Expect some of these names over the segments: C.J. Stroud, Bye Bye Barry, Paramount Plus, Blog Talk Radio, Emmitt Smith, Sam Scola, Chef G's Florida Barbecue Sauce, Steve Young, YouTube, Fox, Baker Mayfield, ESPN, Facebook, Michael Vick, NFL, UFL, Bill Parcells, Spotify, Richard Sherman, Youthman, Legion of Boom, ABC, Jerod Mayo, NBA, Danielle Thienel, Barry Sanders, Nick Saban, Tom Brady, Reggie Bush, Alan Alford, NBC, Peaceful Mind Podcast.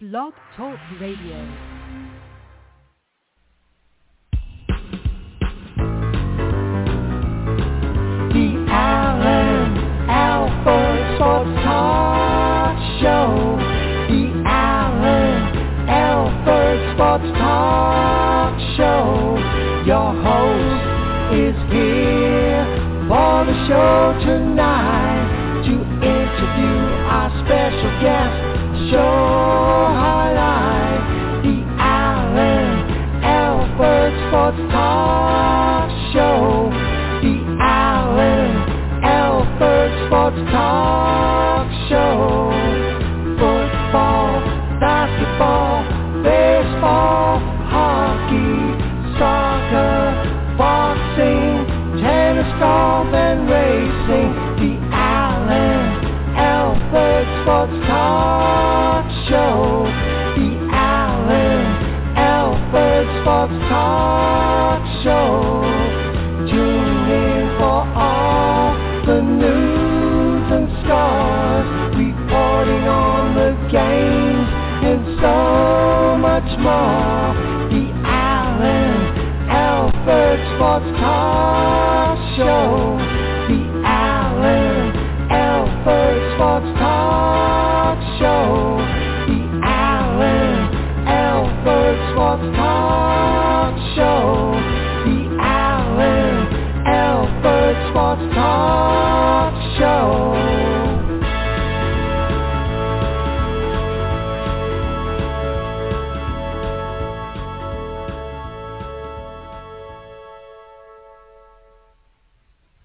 Blog Talk Radio.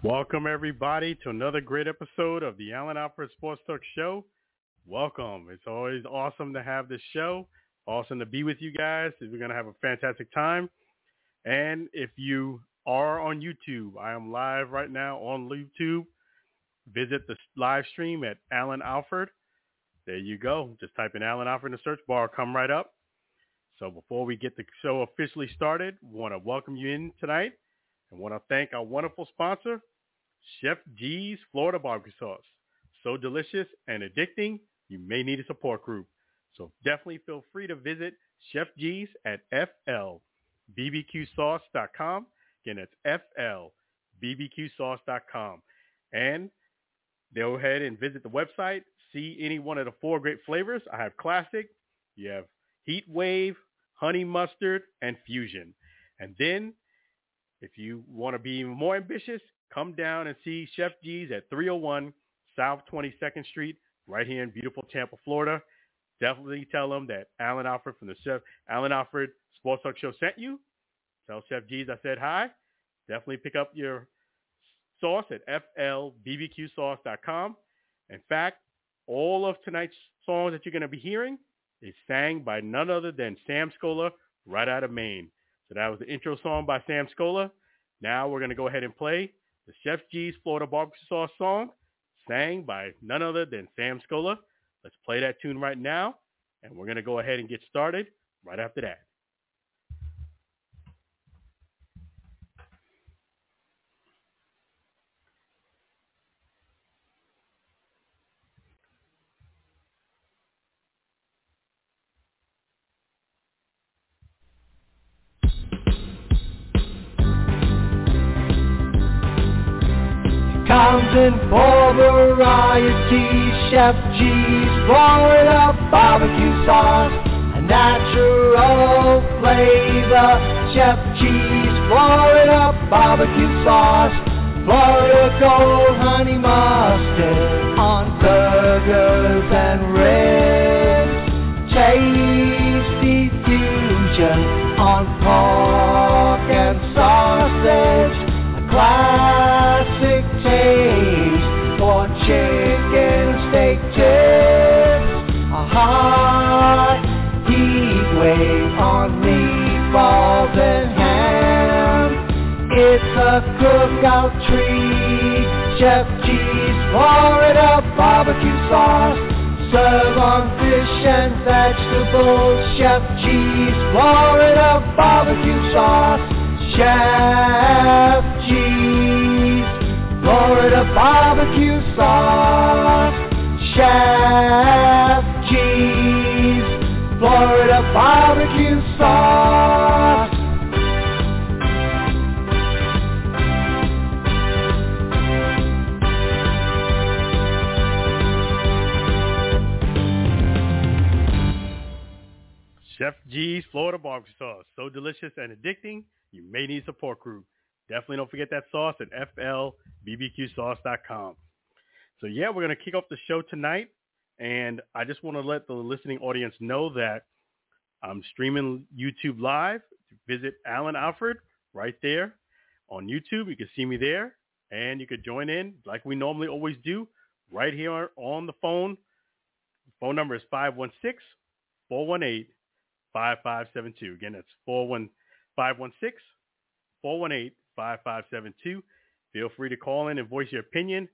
Welcome, everybody, to another great episode of the Alan Alford Sports Talk Show. Welcome. It's always awesome to have this show. Awesome to be with you guys. We're going to have a fantastic time. And if you are on YouTube, I am live right now on YouTube. Visit the live stream at Alan Alford. There you go. Just type in Alan Alford in the search bar. Come right up. So before we get the show officially started, we want to welcome you in tonight and want to thank our wonderful sponsor, Chef G's Florida Barbecue Sauce. So delicious and addicting, you may need a support group. So definitely feel free to visit Chef G's at flbbqsauce.com. Again, that's flbbqsauce.com. And go ahead and visit the website. See any one of the four great flavors. I have classic, you have heat wave, honey mustard, and fusion. And then if you want to be even more ambitious, come down and see Chef G's at 301 South 22nd Street, right here in beautiful Tampa, Florida. Definitely tell them that Alan Alford from the Alan Alford Sports Talk Show sent you. Tell Chef G's I said hi. Definitely pick up your sauce at flbbqsauce.com. In fact, all of tonight's songs that you're going to be hearing is sang by none other than Sam Scola, right out of Maine. So that was the intro song by Sam Scola. Now we're going to go ahead and play the Chef G's Florida Barbecue Sauce song, sang by none other than Sam Scola. Let's play that tune right now, and we're going to go ahead and get started right after that. Counting for variety, Chef G's Florida Barbecue Sauce, a natural flavor. Chef G's Florida Barbecue Sauce, Florida Gold Honey Mustard on burgers and ribs, tasty fusion on pork and sausage, a classic taste for chicken steak tips, a hot heat wave on meatballs and ham. It's a cookout treat, Chef G's Florida Barbecue Sauce. Serve on fish and vegetables, Chef G's Florida Barbecue Sauce. Chef G's Florida Barbecue Sauce, Chef G's barbecue sauce. Chef G's Florida Barbecue Sauce. So delicious and addicting, you may need support group. Definitely don't forget that sauce at flbbqsauce.com. So, yeah, we're going to kick off the show tonight. And I just want to let the listening audience know that I'm streaming YouTube live. Visit Alan Alford right there on YouTube. You can see me there. And you could join in like we normally always do right here on the phone. The phone number is 516-418-5572. Again, that's 516-418-5572. Feel free to call in and voice your opinion.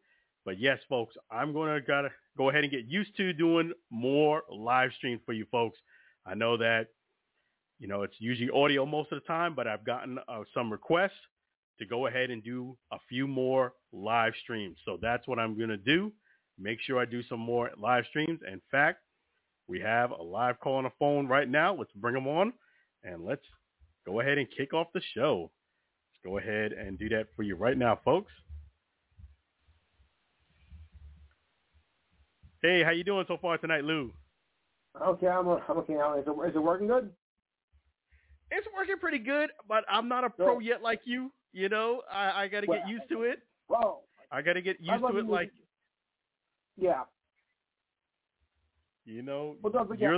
But yes, folks, I'm gotta go ahead and get used to doing more live streams for you folks. I know that, you know, it's usually audio most of the time, but I've gotten some requests to go ahead and do a few more live streams. So that's what I'm going to do. Make sure I do some more live streams. In fact, we have a live call on the phone right now. Let's bring them on and let's go ahead and kick off the show. Let's go ahead and do that for you right now, folks. Hey, how you doing so far tonight, Lou? Okay, I'm okay. Is it working good? It's working pretty good, but I'm not a pro yet like you. You know, I got to get used to it. Well, I got to get used to it like... Yeah. You know, well, don't forget,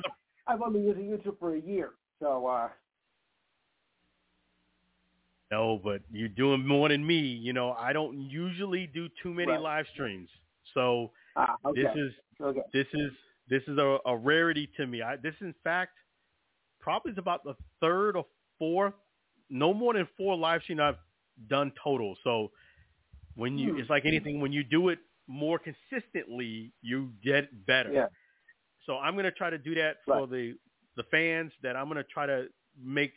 I've only been using YouTube for a year, so... No, but you're doing more than me. You know, I don't usually do too many live streams, so... Okay. This is a rarity to me. This, in fact, probably is about the third or fourth, no more than four live streams I've done total. So when you, it's like anything, when you do it more consistently, you get better. Yeah. So I'm going to try to do that for the fans, that I'm going to try to make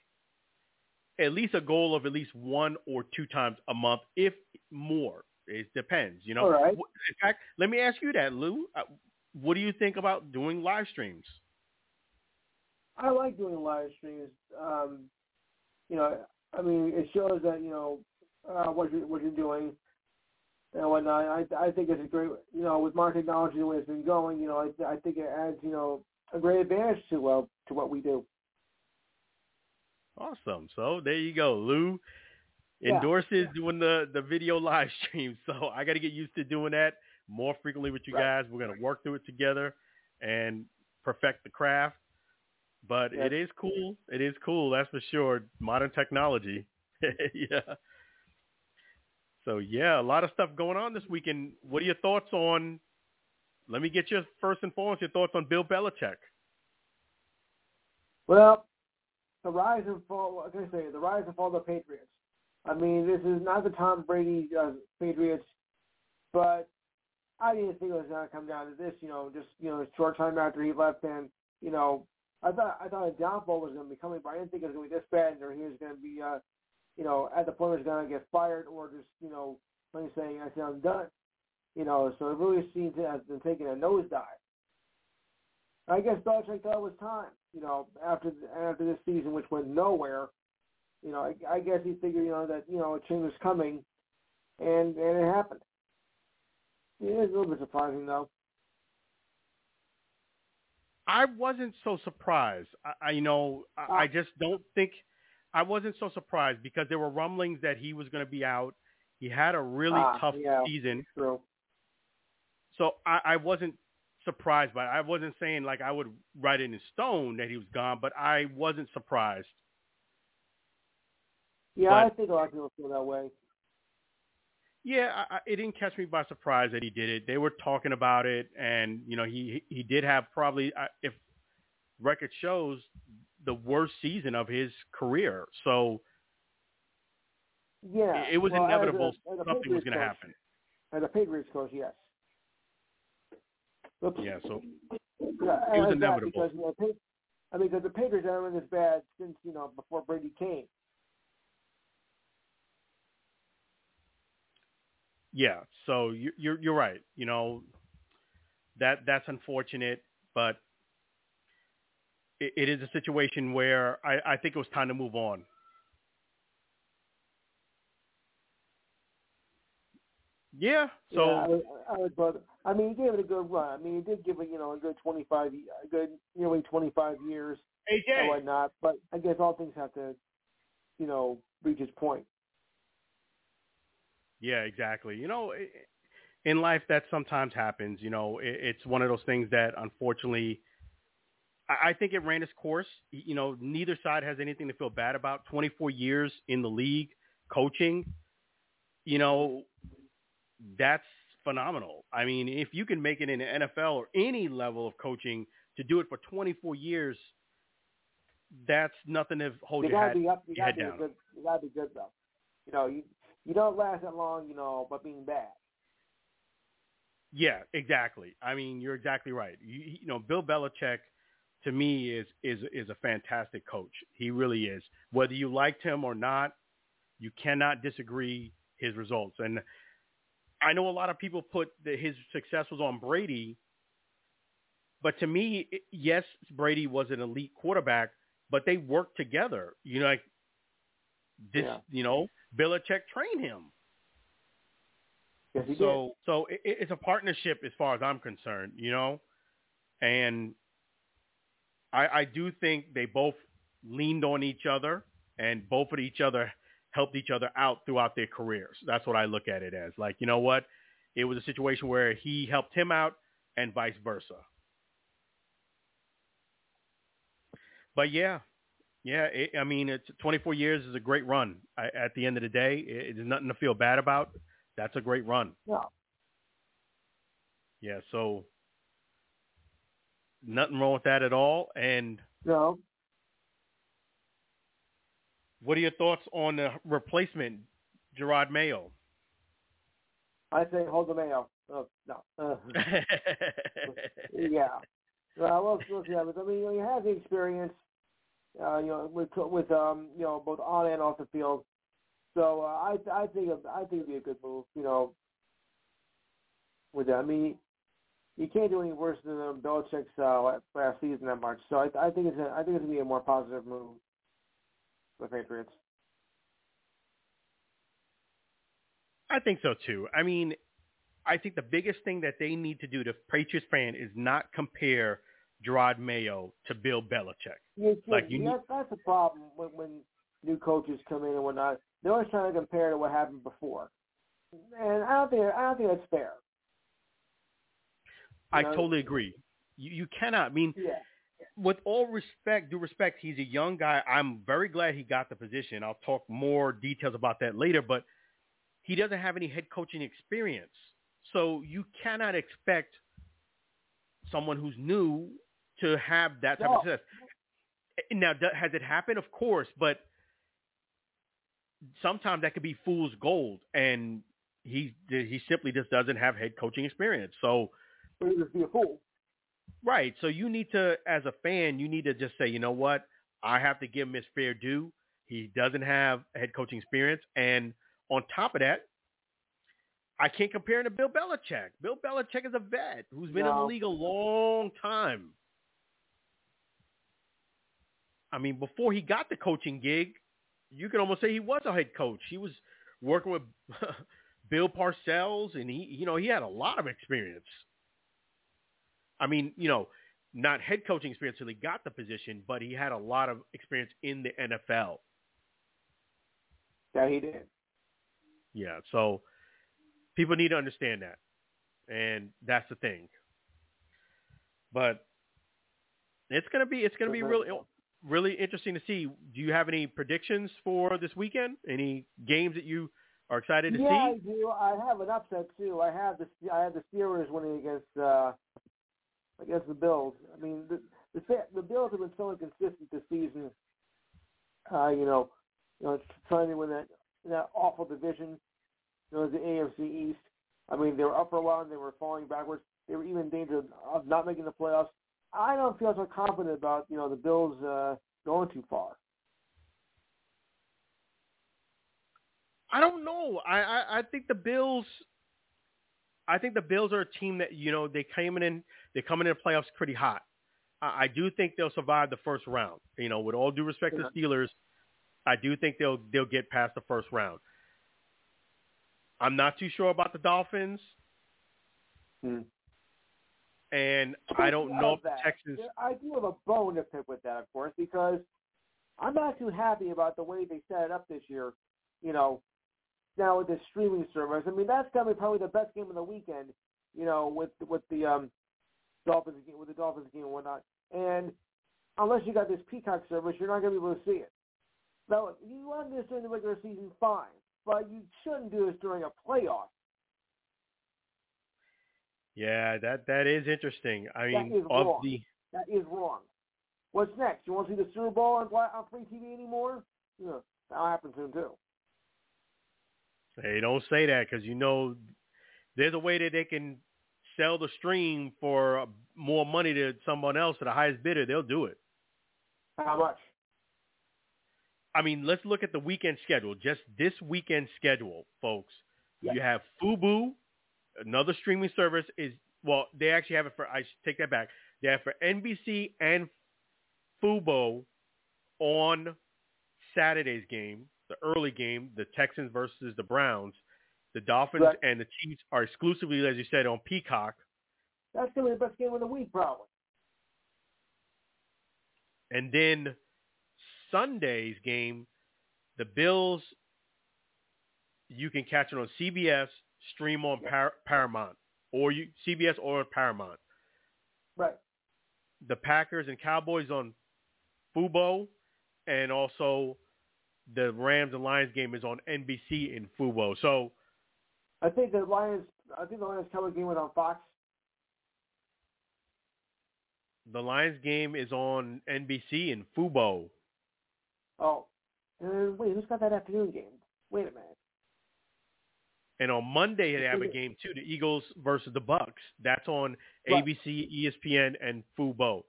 at least a goal of at least one or two times a month, if more. It depends, you know. All right. In fact, let me ask you that, Lou. What do you think about doing live streams? I like doing live streams. You know, I mean, it shows that, you know, what you're doing and whatnot. I think it's a great, you know, with modern technology the way it's been going, you know, I think it adds, you know, a great advantage to what we do. Awesome. So there you go, Lou. Endorses doing the video live stream. So I got to get used to doing that more frequently with you guys. We're going to work through it together and perfect the craft. But it is cool. It is cool. That's for sure. Modern technology. So, a lot of stuff going on this weekend. What are your thoughts on, let me get your first and foremost, your thoughts on Bill Belichick? Well, the rise and fall of the Patriots. I mean, this is not the Tom Brady Patriots, but I didn't think it was going to come down to this, you know, just, you know, a short time after he left. And, you know, I thought a downfall was going to be coming, but I didn't think it was going to be this bad, or he was going to be, you know, at the point where he's going to get fired or just, you know, let me say, I said, I'm done. You know, so it really seems to have been taking a nosedive. I guess Belichick thought it was time, you know, after this season, which went nowhere. You know, I guess he figured, you know, that, you know, a change was coming, and it happened. It is a little bit surprising, though. I wasn't so surprised. I just don't think – I wasn't so surprised because there were rumblings that he was going to be out. He had a really tough season. True. So I wasn't surprised by it. I wasn't saying, like, I would write it in stone that he was gone, but I wasn't surprised. Yeah, but, I think a lot of people feel that way. Yeah, it didn't catch me by surprise that he did it. They were talking about it, and, you know, he did have probably, if record shows, the worst season of his career. So, yeah, it was inevitable something was going to happen. As a Patriots coach, yes. Oops. Yeah, so it was inevitable. Because, you know, because the Patriots haven't been this bad since, you know, before Brady came. Yeah, so you're right. You know, that's unfortunate, but it is a situation where I think it was time to move on. Yeah. So yeah, I would brother. I mean, he gave it a good run. I mean, he did give it, a good 25 years AJ. And whatnot. But I guess all things have to, reach its point. Yeah, exactly. In life, that sometimes happens. It's one of those things that, unfortunately, I think it ran its course. Neither side has anything to feel bad about. 24 years in the league, coaching. That's phenomenal. I mean, if you can make it in the NFL or any level of coaching, to do it for 24 years, that's nothing to hold your head down. You got to be good, though. You don't last that long, by being bad. Yeah, exactly. I mean, you're exactly right. Bill Belichick, to me, is a fantastic coach. He really is. Whether you liked him or not, you cannot disagree his results. And I know a lot of people put his success was on Brady, but to me, yes, Brady was an elite quarterback, but they worked together. Belichick trained him. Yes, he did. So it's a partnership as far as I'm concerned, and I do think they both leaned on each other, and both of each other helped each other out throughout their careers. That's what I look at it as. Like, you know what? It was a situation where he helped him out and vice versa. But yeah. It's 24 years is a great run. At the end of the day, it's nothing to feel bad about. That's a great run. Yeah. Yeah. So nothing wrong with that at all. And no. What are your thoughts on the replacement, Jerod Mayo? I say hold the Mayo. Oh, no. Yeah. Well, we'll see. I mean, he has the experience, with both on and off the field. So I think it'd be a good move, with that. I mean, you can't do any worse than Belichick's last season that much. So I think it's gonna be a more positive move. The Patriots. I think so too. I mean, I think the biggest thing that they need to do, the Patriots fan, is not compare Jerod Mayo to Bill Belichick. That's the problem when new coaches come in and whatnot. They're always trying to compare to what happened before, and I don't think that's fair. I totally agree. You cannot. I mean. Yeah. With all due respect, he's a young guy. I'm very glad he got the position. I'll talk more details about that later, but he doesn't have any head coaching experience. So you cannot expect someone who's new to have that type of success. Now, has it happened? Of course, but sometimes that could be fool's gold, and he simply just doesn't have head coaching experience. So he would be a fool. Right. So you need to, as a fan, you need to just say, you know what? I have to give him his fair due. He doesn't have head coaching experience. And on top of that, I can't compare him to Bill Belichick. Bill Belichick is a vet who's been in the league a long time. I mean, before he got the coaching gig, you could almost say he was a head coach. He was working with Bill Parcells, and he had a lot of experience. I mean, not head coaching experience till he got the position, but he had a lot of experience in the NFL. Yeah, he did. Yeah, so people need to understand that, and that's the thing. But it's gonna be really, really interesting to see. Do you have any predictions for this weekend? Any games that you are excited to see? Yeah, I do. I have an upset too. I have the Steelers winning against. I guess the Bills. I mean, the Bills have been so inconsistent this season. Trying to win that awful division, the AFC East. I mean, they were up for a while and they were falling backwards. They were even in danger of not making the playoffs. I don't feel so confident about the Bills going too far. I don't know. I think the Bills. I think the Bills are a team that, they coming in the playoffs pretty hot. I do think they'll survive the first round. You know, with all due respect to Steelers, I do think they'll get past the first round. I'm not too sure about the Dolphins. And I don't know if the Texans... I do have a bone to pick with that, of course, because I'm not too happy about the way they set it up this year, you know, now with the streaming service. I mean, that's going to be probably the best game of the weekend, you know, with the Dolphins game and whatnot. And unless you got this Peacock service, you're not going to be able to see it. Now, you want this during the regular season, fine, but you shouldn't do this during a playoff. Yeah, that is interesting. I mean, that is wrong. What's next? You want to see the Super Bowl on free TV anymore? Yeah, that'll happen soon too. Hey, don't say that, because you know there's a way that they can sell the stream for more money to someone else, to the highest bidder. They'll do it. How much? I mean, let's look at the weekend schedule. Just this weekend schedule, folks. Yes. You have Fubo. Another streaming service is, well, they actually have it for, I take that back. They have for NBC and Fubo on Saturday's game, the early game, the Texans versus the Browns. The Dolphins and the Chiefs are exclusively, as you said, on Peacock. That's going to be the best game of the week, probably. And then Sunday's game, the Bills, you can catch it on CBS. Stream on Paramount or CBS or Paramount. Right. The Packers and Cowboys on Fubo, and also the Rams and Lions game is on NBC in Fubo. So I think the Lions Cowboys game was on Fox. The Lions game is on NBC in Fubo. Oh, wait, who's got that afternoon game? Wait a minute. And on Monday, they have a game, too, the Eagles versus the Bucks. That's on ABC, ESPN, and Fubo.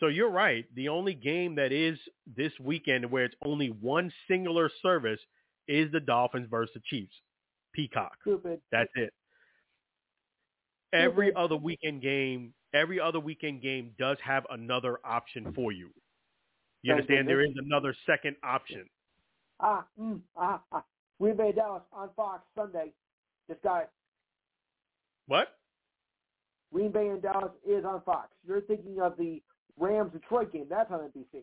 So you're right. The only game that is this weekend where it's only one singular service is the Dolphins versus the Chiefs. Peacock. Stupid. That's it. Every other weekend game does have another option for you. You understand? There is another second option. Green Bay Dallas on Fox Sunday. Just got it. What? Green Bay and Dallas is on Fox. You're thinking of the Rams-Detroit game. That's on NBC.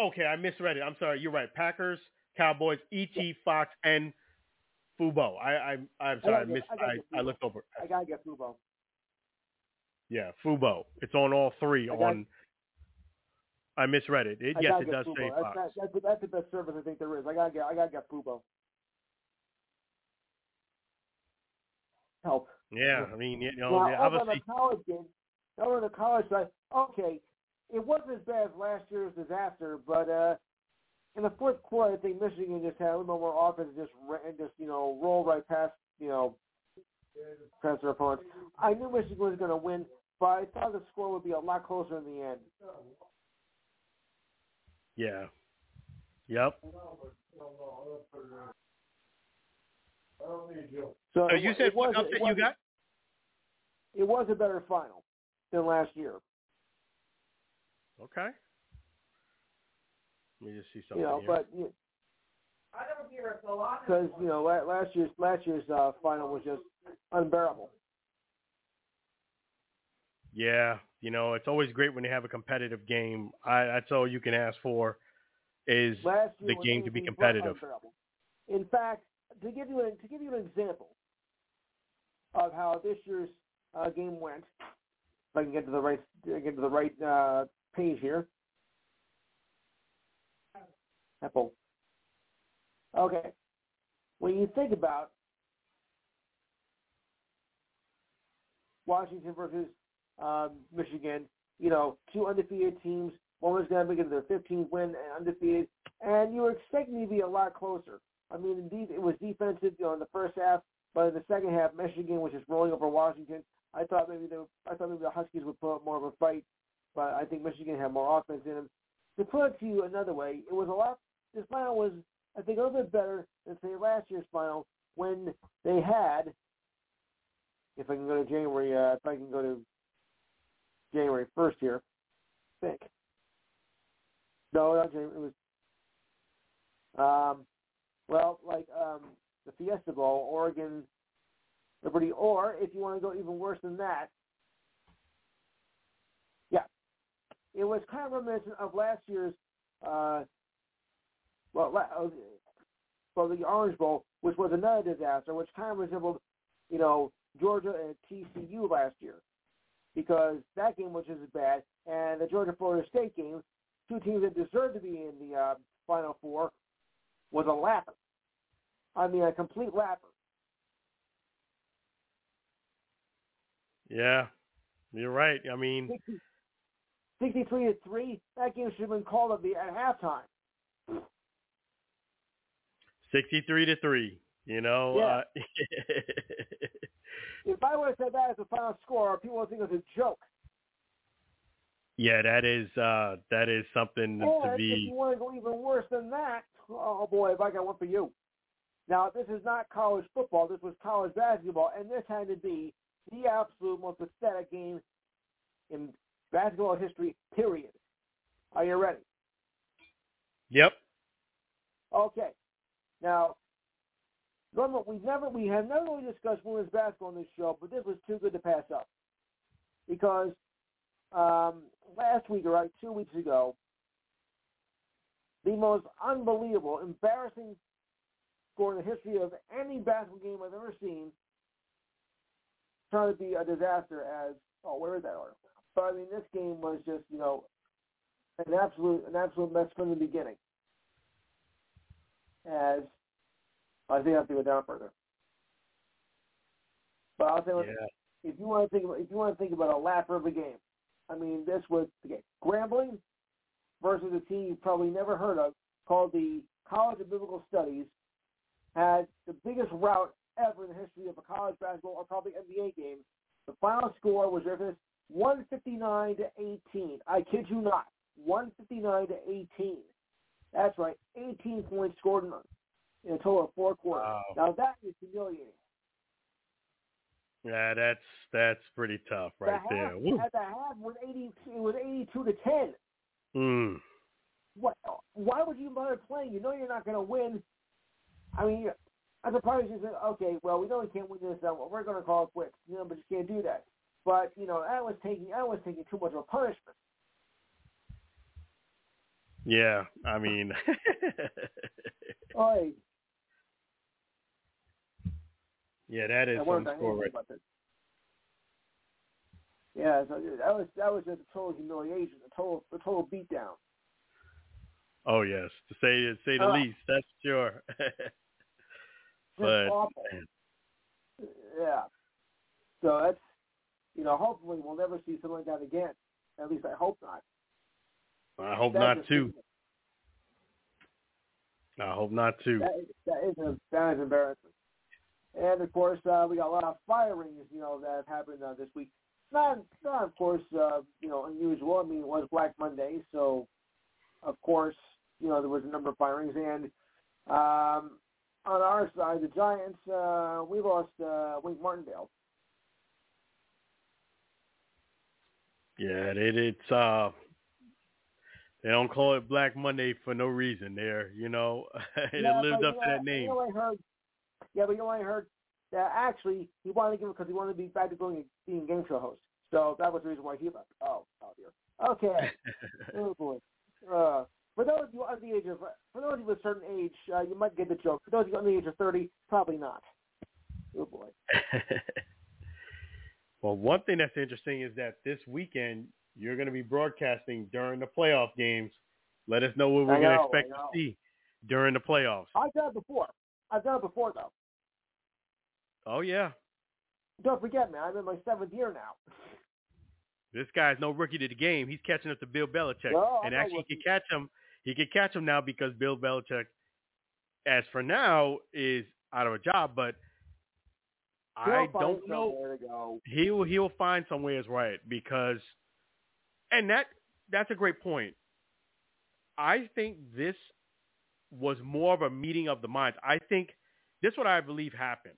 Okay, I misread it. I'm sorry. You're right. Packers, Cowboys, ET, Fox, and Fubo. I'm sorry. I looked over. I got to get Fubo. Yeah, Fubo. It's on all three. I misread it. It does say Fox. That's the best service I think there is. I gotta get Fubo. Help. Yeah, I mean, you know, now, obviously. Over the college side, okay, it wasn't as bad as last year's disaster, but in the fourth quarter, I think Michigan just had a little more offense and just you know roll right past past their opponents. I knew Michigan was going to win, but I thought the score would be a lot closer in the end. Yeah. Yep. So you said what upset you got? It was a better final than last year. Okay. Let me just see something. But I don't hear it a lot because last year's final was just unbearable. Yeah. You know, it's always great when they have a competitive game. That's all you can ask for is the game to be competitive. In fact, to give you an example of how this year's game went, if I can get to the right page here. Apple. Okay. When you think about Washington versus Michigan, you know, two undefeated teams. One was going to make it their 15th win and undefeated. And you were expecting to be a lot closer. I mean, indeed, it was defensive in the first half, but in the second half, Michigan was just rolling over Washington. I thought maybe the Huskies would put up more of a fight, but I think Michigan had more offense in them. To put it to you another way, it was a lot. This final was, I think, a little bit better than say last year's final when they had if I can go to January, if I can go to January 1st here, I think. No, not January. It was, well, like the Fiesta Bowl, Oregon, Liberty, or if you want to go even worse than that, yeah, it was kind of reminiscent of last year's, the Orange Bowl, which was another disaster, which kind of resembled, you know, Georgia and TCU last year, because that game was just as bad, and the Georgia-Florida State game, two teams that deserved to be in the Final Four, was a lapper. I mean, a complete lapper. Yeah, you're right. I mean, 63-3, that game should have been called at halftime. 63-3, you know. Yeah. If I would have said that as the final score, people would think it was a joke. Yeah, that is something to be. If you want to go even worse than that, oh boy, if I got one for you. Now, this is not college football. This was college basketball, and this had to be the absolute most pathetic game in basketball history, period. Are you ready? Yep. Okay. Now, we have never really discussed women's basketball on this show, but this was too good to pass up. Because last week, or like 2 weeks ago, the most unbelievable, embarrassing score in the history of any basketball game I've ever seen turned to be a disaster as, oh, where is that order? But, I mean, this game was just, you know, an absolute mess from the beginning. As I think I have to go down further, but I'll say if you want to think about a lapper of a game, I mean this was again, Grambling versus a team you've probably never heard of called the College of Biblical Studies, had the biggest rout ever in the history of a college basketball or probably NBA game. The final score was 159-18. I kid you not, 159-18. That's right, 18 points scored in a total of four quarters. Wow. Now that is humiliating. Yeah, that's pretty tough right there. At the half, it was 82-10. Mm. What? Why would you bother playing? You know you're not going to win. I mean, as a party, you said, okay, well, we know we can't win this. We're going to call it quits. You know, but you can't do that. But you know, I was taking too much of a punishment. Yeah, I mean. Right. Yeah, that is one score right there. Yeah, so that was just a total humiliation, a total beatdown. Oh yes, to say the least, that's sure. But awful. Yeah, so that's, you know, hopefully we'll never see something like that again. At least I hope not. I hope not too. I hope not too. That is embarrassing. And of course, we got a lot of firings, you know, that have happened this week. Not of course, you know, unusual. I mean, it was Black Monday, so of course, you know, there was a number of firings. And on our side, the Giants, we lost Wink Martindale. Yeah, it's. They don't call it Black Monday for no reason there, you know. It lives up to that name. You know, I heard that actually he wanted to give it because he wanted to be back to being a game show host. So that was the reason why he left. Oh dear. Okay. Oh, boy. For those of you of a certain age, you might get the joke. For those of you under the age of 30, probably not. Oh, boy. Well, one thing that's interesting is that this weekend – you're going to be broadcasting during the playoff games. Let us know what we're going to expect to see during the playoffs. I've done it before, though. Oh, yeah. Don't forget, man, I'm in my seventh year now. This guy's no rookie to the game. He's catching up to Bill Belichick. No, and actually, he could catch him now because Bill Belichick, as for now, is out of a job. But I don't know. He'll find somewhere, is right, because – and that's a great point. I think this was more of a meeting of the minds. I think this is what I believe happened.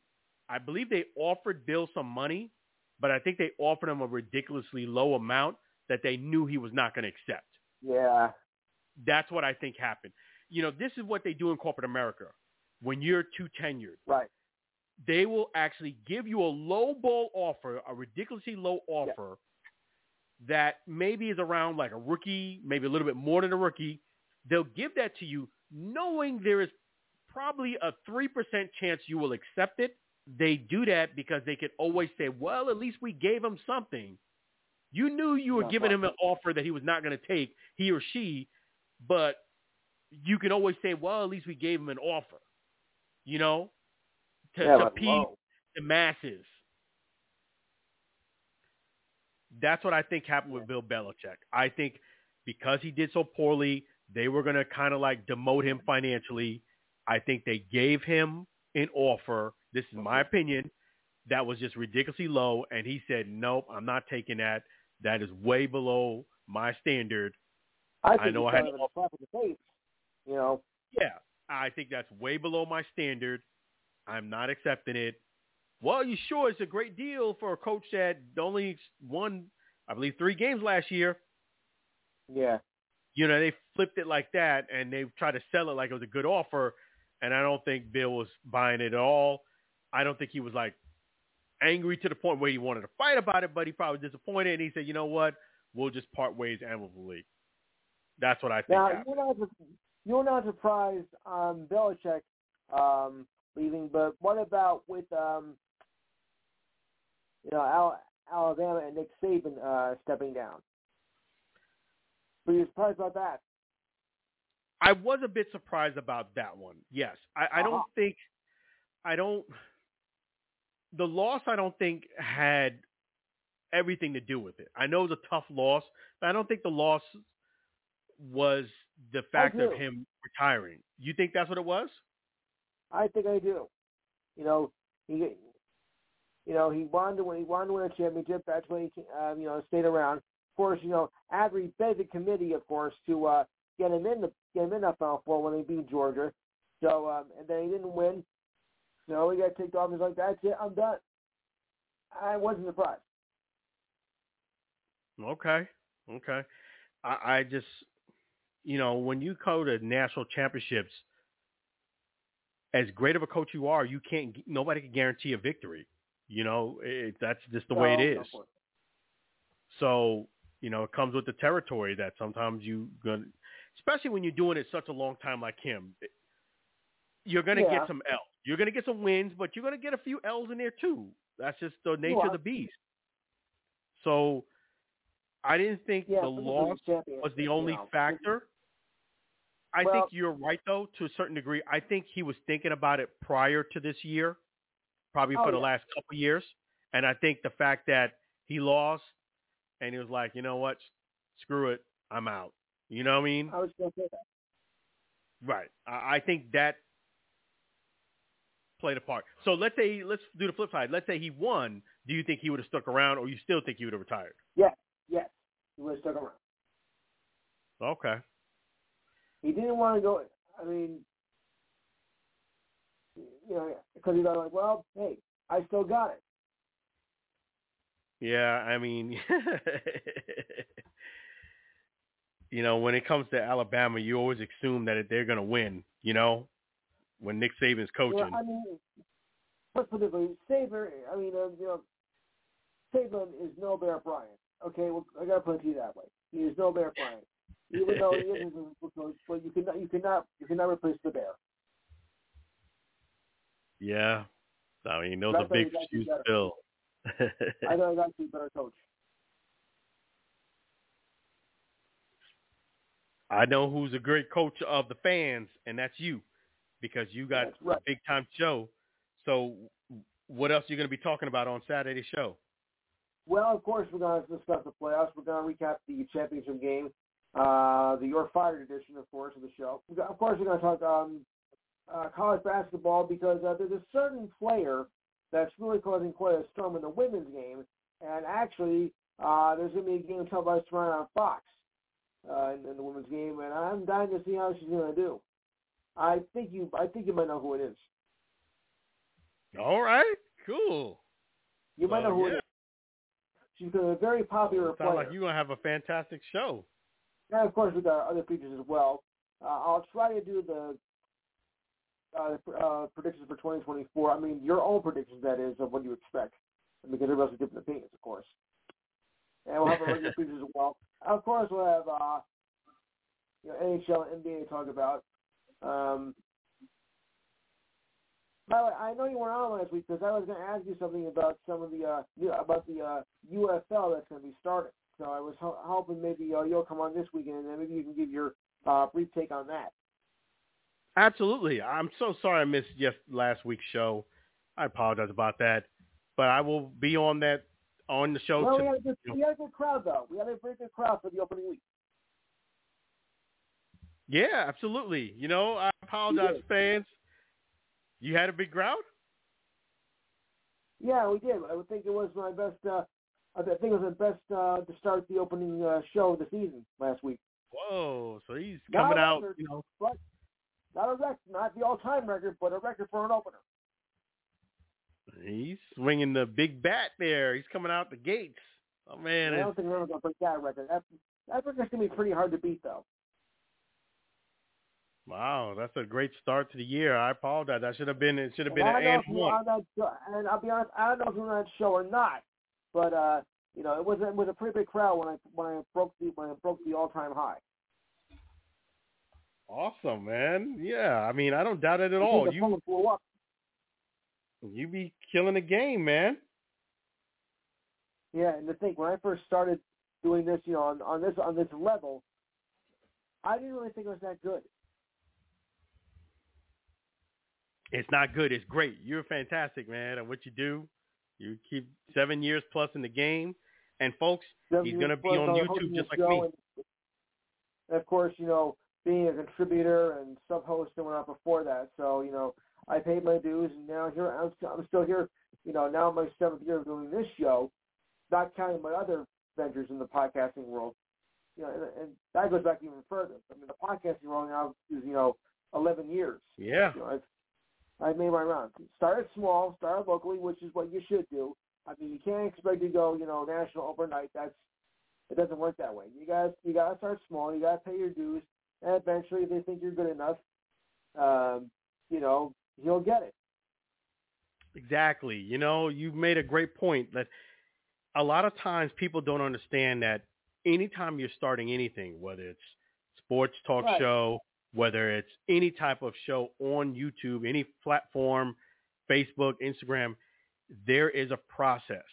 I believe they offered Bill some money, but I think they offered him a ridiculously low amount that they knew he was not going to accept. Yeah. That's what I think happened. You know, this is what they do in corporate America when you're too tenured. Right. They will actually give you a low ball offer, a ridiculously low offer that maybe is around like a rookie, maybe a little bit more than a rookie. They'll give that to you knowing there is probably a 3% chance you will accept it. They do that because they could always say, well, at least we gave him something. You knew you were giving him an offer that he was not going to take, he or she, but you can always say, well, at least we gave him an offer, you know? To appease the masses. That's what I think happened with Bill Belichick. I think because he did so poorly, they were going to kind of like demote him financially. I think they gave him an offer. This is my opinion. That was just ridiculously low. And he said, nope, I'm not taking that. That is way below my standard. I know I had an offer. You know? Yeah. I think that's way below my standard. I'm not accepting it. Well, you sure it's a great deal for a coach that only won, I believe, 3 games last year. Yeah. You know, they flipped it like that, and they tried to sell it like it was a good offer, and I don't think Bill was buying it at all. I don't think he was, like, angry to the point where he wanted to fight about it, but he probably was disappointed, and he said, you know what, we'll just part ways amicably. That's what I think happened. Now, you're not surprised on Belichick leaving, but what about with, you know, Alabama and Nick Saban stepping down? Were you surprised about that? I was a bit surprised about that one. Yes, I don't think the loss. I don't think had everything to do with it. I know it was a tough loss, but I don't think the loss was the fact of him retiring. You think that's what it was? I think I do. You know, he won to win a championship. That's when he, you know, stayed around. Of course, you know, Avery begged the committee, of course, to get him in the Final Four when they beat Georgia. So, and then he didn't win. So he got kicked off. He's like, that's it, I'm done. I wasn't surprised. Okay. I just, you know, when you go to national championships, as great of a coach you are, you can't. Nobody can guarantee a victory. You know, that's just the way it is. So, you know, it comes with the territory that sometimes you gonna, especially when you're doing it such a long time like him, you're gonna get some L's. You're gonna get some wins, but you're gonna get a few L's in there too. That's just the nature of the beast. So, I didn't think the loss was the only factor. I think you're right, though, to a certain degree. I think he was thinking about it prior to this year, probably for the last couple of years. And I think the fact that he lost and he was like, you know what, screw it, I'm out. You know what I mean? I was going to say that. Right. I think that played a part. So let's do the flip side. Let's say he won. Do you think he would have stuck around, or you still think he would have retired? Yes. He would have stuck around. Okay. He didn't want to go. I mean, you know, because he was like, well, hey, I still got it. Yeah, I mean, you know, when it comes to Alabama, you always assume that they're going to win, you know, when Nick Saban's coaching. Yeah, I mean, specifically, Saban is no Bear Bryant. Okay, well, I got to put it to you that way. He is no Bear Bryant. Even though he is a coach, but you cannot replace the Bear. Yeah, I mean, those are big shoes to fill. I know he's actually a better coach. I know who's a great coach of the fans, and that's you, because you got a big time show. So, what else are you going to be talking about on Saturday's show? Well, of course, we're going to discuss the playoffs. We're going to recap the championship game. The You're Fired edition, of course, of the show. Of course, we're going to talk college basketball because there's a certain player that's really causing quite a storm in the women's game, and actually there's going to be a game televised tomorrow on Fox in the women's game, and I'm dying to see how she's going to do. I think you might know who it is. All right, Cool. You might know who it is. She's a very popular player. Sounds like you're going to have a fantastic show. And, of course, we've got other features as well. I'll try to do the predictions for 2024. I mean, your own predictions, that is, of what you expect. Because everybody has different opinions, of course. And we'll have our regular features as well. Of course, we'll have NHL and NBA to talk about. By the way, I know you weren't on last week because I was going to ask you something about some of the UFL that's going to be starting. So I was hoping maybe you'll come on this weekend and then maybe you can give your brief take on that. Absolutely. I'm so sorry I missed last week's show. I apologize about that, but I will be on that on the show. Well, we had a good crowd though. We had a pretty good crowd for the opening week. Yeah, absolutely. You know, I apologize, fans. You had a big crowd? Yeah, we did. I would think it was my best. I think it was the best to start the opening show of the season last week. Whoa! So he's coming out, you know, but not a record, not the all-time record, but a record for an opener. He's swinging the big bat there. He's coming out the gates. Oh man! I don't think we're gonna break that record. That record's gonna be pretty hard to beat, though. Wow, that's a great start to the year. I apologize. I should have been. It should have been an and one. And I'll be honest, I don't know if we're on that show or not, but you know, it was a pretty big crowd when I broke the all-time high. Awesome, man. Yeah, I mean, I don't doubt it at all. You be killing the game, man. Yeah, and to think when I first started doing this, you know, on this level, I didn't really think it was that good. It's not good. It's great. You're fantastic, man, at what you do. You keep 7 years plus in the game. And, folks, he's going to be on YouTube just like me. And, of course, you know, being a contributor and sub-host and whatnot before that. So, you know, I paid my dues, and now here I'm still here, you know, now my seventh year of doing this show, not counting my other ventures in the podcasting world. You know, and that goes back even further. I mean, the podcasting world now is, you know, 11 years. Yeah. You know, I made my rounds. Started small, started locally, which is what you should do. I mean, you can't expect to go, you know, national overnight. It doesn't work that way. You gotta start small. You gotta pay your dues, and eventually, if they think you're good enough, you know, you'll get it. Exactly. You know, you made a great point that a lot of times people don't understand that anytime you're starting anything, whether it's sports talk show, whether it's any type of show on YouTube, any platform, Facebook, Instagram, there is a process.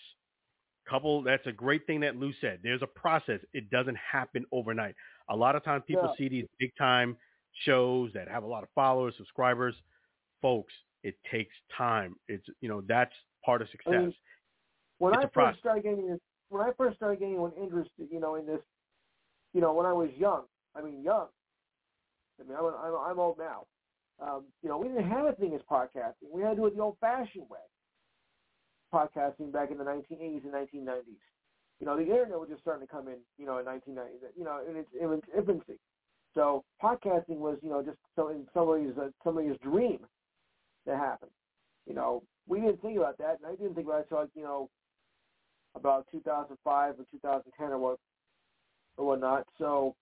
That's a great thing that Lou said. There's a process. It doesn't happen overnight. A lot of times people see these big time shows that have a lot of followers, subscribers. Folks, it takes time. It's, you know, that's part of success. I mean, when I first started getting interested, you know, in this, you know, when I was young, I'm old now. You know, we didn't have a thing as podcasting. We had to do it the old-fashioned way, podcasting back in the 1980s and 1990s. You know, the internet was just starting to come in, you know, in 1990s, you know, in its infancy. So podcasting was, you know, just so in somebody's dream that happened. You know, we didn't think about that, and I didn't think about it until, like, you know, about 2005 or 2010 or whatnot. So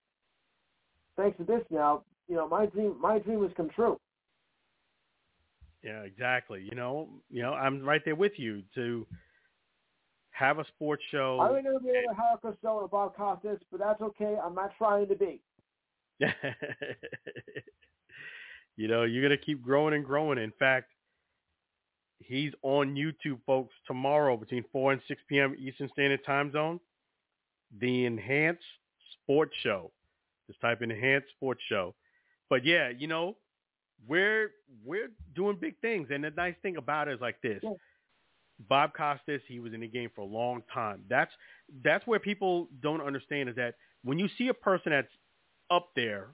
thanks to this now, you know, my dream has come true. Yeah, exactly. You know, I'm right there with you to have a sports show. I would never be able to have a show about Costas, but that's okay. I'm not trying to be. You know, you're going to keep growing and growing. In fact, he's on YouTube, folks, tomorrow between 4 and 6 p.m. Eastern Standard Time Zone, the Enhanced Sports Show. Just type in Enhanced Sports Show. But, yeah, you know, we're doing big things. And the nice thing about it is like this. Yeah. Bob Costas, he was in the game for a long time. That's where people don't understand is that when you see a person that's up there,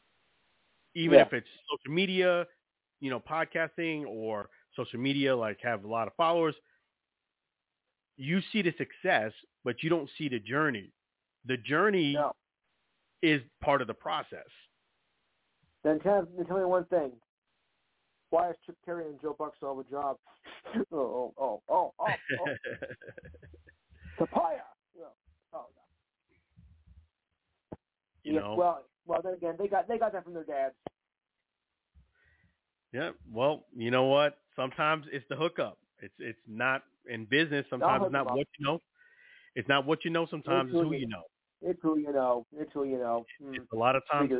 even if it's social media, you know, podcasting or social media, like have a lot of followers, you see the success, but you don't see the journey. The journey is part of the process. Then tell me one thing. Why is Chip Kelly and Joe Buck still have a job? Papaya. You know. Well. Then again, they got that from their dads. Yeah. Well, you know what? Sometimes it's the hookup. It's not in business. Sometimes it's not what you know. It's not what you know. Sometimes it's who you know. It's who you know. A lot of times,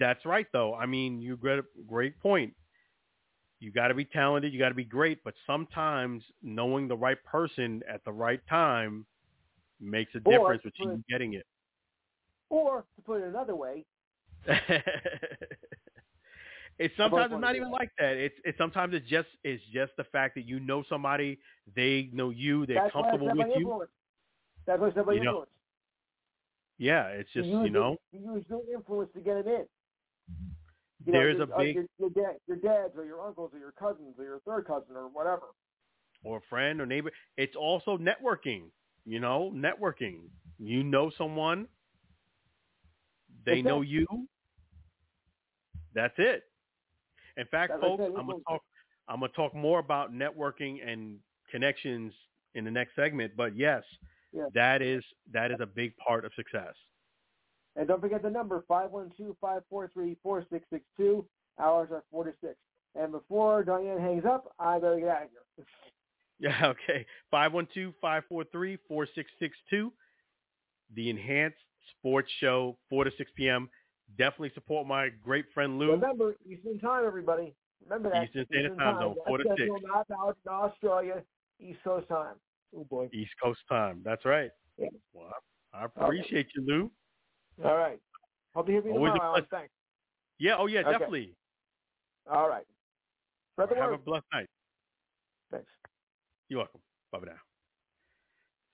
That's right, though. I mean, you got a great point. You got to be talented. You got to be great. But sometimes knowing the right person at the right time makes a difference between you getting it. Or, to put it another way. Sometimes it's not even like that. It's just the fact that you know somebody, they know you, they're comfortable with you. That's why somebody influence. Yeah, it's just you use your influence to get it in. Your dads or your uncles or your cousins or your third cousin or whatever, or a friend or neighbor. It's also networking. Networking. You know someone, they know you. That's it. In fact, folks, I'm gonna talk more about networking and connections in the next segment. But yes. Yeah. That is a big part of success. And don't forget the number, 512-543-4662. Hours are 4 to 6. And before Diane hangs up, I better get out of here. Yeah, okay. 512-543-4662. The Enhanced Sports Show, 4 to 6 p.m. Definitely support my great friend Lou. Remember, Eastern Time, everybody. Remember that. Eastern Time Zone, 4 to 6. Australia, East Coast Time. Oh boy. East Coast Time. That's right. Yeah. Well, I appreciate you, Lou. All right. Hope to hear from you tomorrow. Thanks. Yeah. Oh, yeah. Okay. Definitely. All right. Have a blessed night. Thanks. You're welcome. Bye-bye now.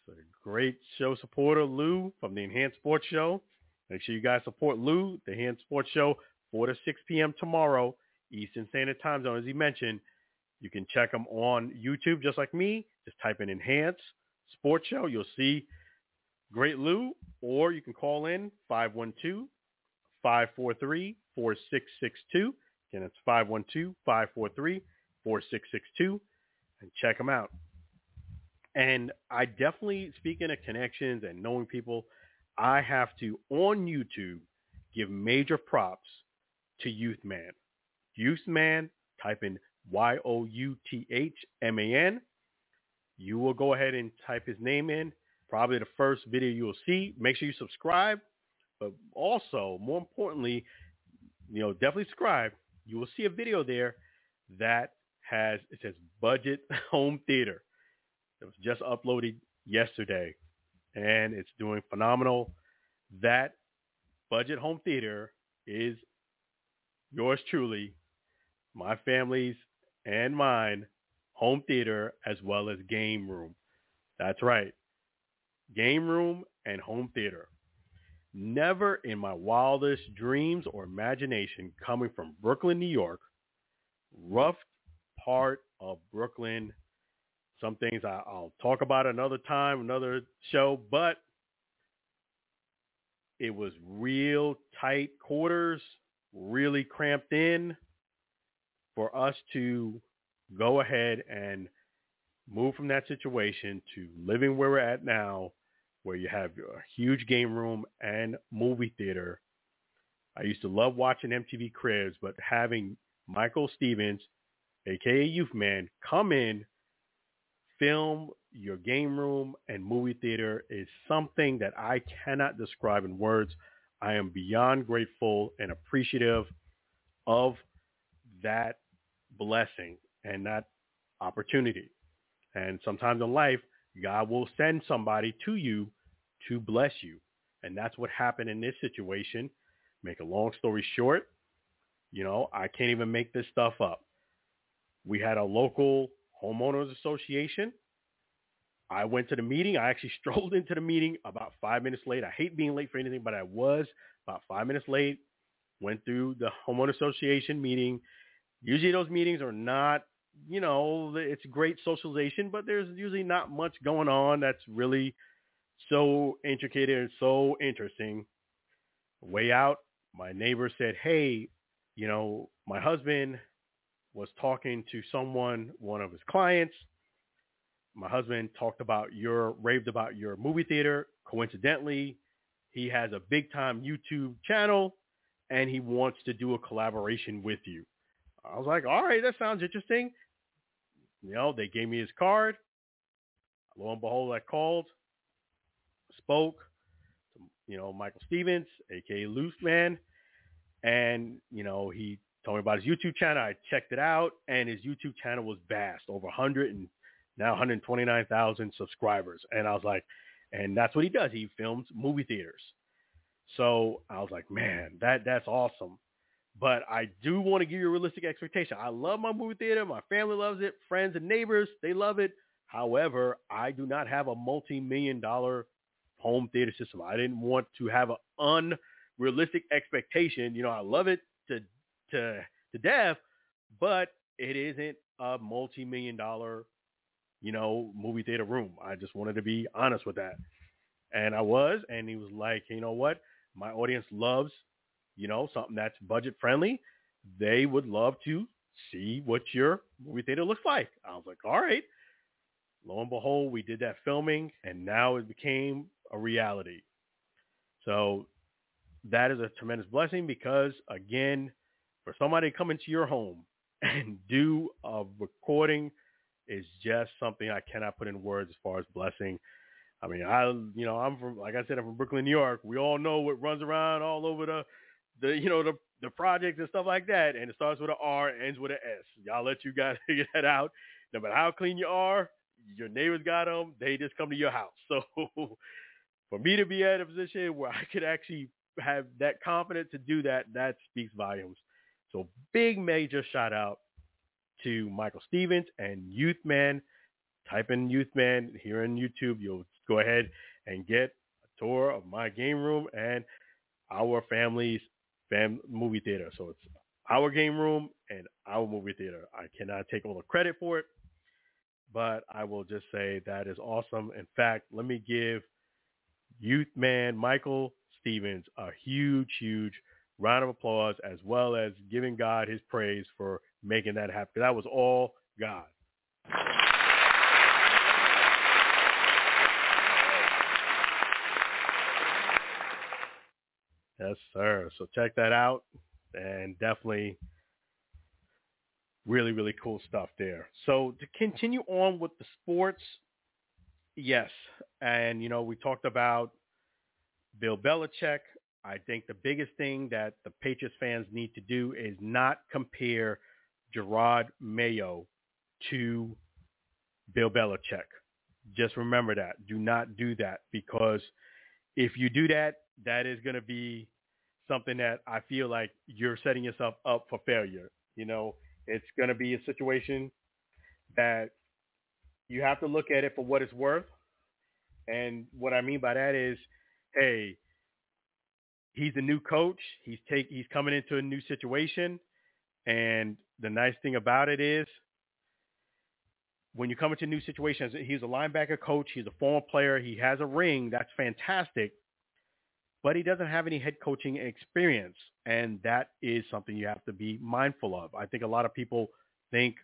So a great show supporter, Lou, from the Enhanced Sports Show. Make sure you guys support Lou, the Enhanced Sports Show, 4 to 6 p.m. tomorrow, Eastern Standard Time Zone, as he mentioned. You can check them on YouTube, just like me. Just type in Enhanced Sports Show. You'll see Great Lou, or you can call in 512-543-4662. Again, it's 512-543-4662, and check them out. And I definitely, speaking of connections and knowing people, I have to, on YouTube, give major props to Youthman. Youthman, type in Youthman. You will go ahead and type his name in. Probably the first video you will see. Make sure you subscribe, but also more importantly, definitely subscribe. You will see a video there that says budget home theater. It was just uploaded yesterday, and it's doing phenomenal. That budget home theater is yours truly, my family's and mine, home theater, as well as game room. That's right. Game room and home theater. Never in my wildest dreams or imagination, coming from Brooklyn, New York, rough part of Brooklyn. Some things I'll talk about another time, another show, but it was real tight quarters, really cramped in for us to go ahead and move from that situation to living where we're at now, where you have a huge game room and movie theater. I used to love watching MTV Cribs, but having Michael Stevens, aka Youthman, come in, film your game room and movie theater is something that I cannot describe in words. I am beyond grateful and appreciative of that blessing and that opportunity. And sometimes in life, God will send somebody to you to bless you. And that's what happened in this situation. Make a long story short, I can't even make this stuff up. We had a local homeowners association. I went to the meeting. I actually strolled into the meeting about 5 minutes late. I hate being late for anything, but I was about 5 minutes late. Went through the homeowner association meeting. Usually those meetings are not, it's great socialization, but there's usually not much going on that's really so intricate and so interesting. Way out, my neighbor said, hey, my husband was talking to someone, one of his clients. My husband raved about your movie theater. Coincidentally, he has a big time YouTube channel and he wants to do a collaboration with you. I was like, all right, that sounds interesting. You know, they gave me his card. Lo and behold, I called, spoke to, Michael Stevens, aka Youthman, and, he told me about his YouTube channel. I checked it out, and his YouTube channel was vast, over 100 and now 129,000 subscribers. And I was like, and that's what he does. He films movie theaters. So I was like, man, that's awesome. But I do want to give you a realistic expectation. I love my movie theater. My family loves it. Friends and neighbors, they love it. However, I do not have a multi-million-dollar home theater system. I didn't want to have an unrealistic expectation. I love it to death, but it isn't a multi-million-dollar, movie theater room. I just wanted to be honest with that. And I was, and he was like, you know what? My audience loves, something that's budget friendly. They would love to see what your movie theater looks like. I was like, all right. Lo and behold, we did that filming, and now it became a reality. So that is a tremendous blessing because, again, for somebody to come into your home and do a recording is just something I cannot put in words as far as blessing. I mean, I'm from Brooklyn, New York. We all know what runs around all over the projects and stuff like that. And it starts with an R, ends with an S. Y'all let you guys figure that out. No matter how clean you are, your neighbors got them. They just come to your house. So for me to be at a position where I could actually have that confidence to do that, that speaks volumes. So big, major shout out to Michael Stevens and Youthman. Type in Youthman here on YouTube. You'll go ahead and get a tour of my game room and our family's movie theater. So it's our game room and our movie theater. I cannot take all the credit for it, but I will just say that is awesome. In fact, let me give Youthman Michael Stevens a huge, huge round of applause, as well as giving God his praise for making that happen. That was all God. Yes, sir. So check that out, and definitely really, really cool stuff there. So to continue on with the sports, yes. And, we talked about Bill Belichick. I think the biggest thing that the Patriots fans need to do is not compare Jerod Mayo to Bill Belichick. Just remember that. Do not do that, because if you do that, that is going to be something that I feel like you're setting yourself up for failure. It's going to be a situation that you have to look at it for what it's worth. And what I mean by that is, hey, he's a new coach. He's coming into a new situation. And the nice thing about it is, when you come into new situations, he's a linebacker coach. He's a former player. He has a ring. That's fantastic. But he doesn't have any head coaching experience, and that is something you have to be mindful of. I think a lot of people think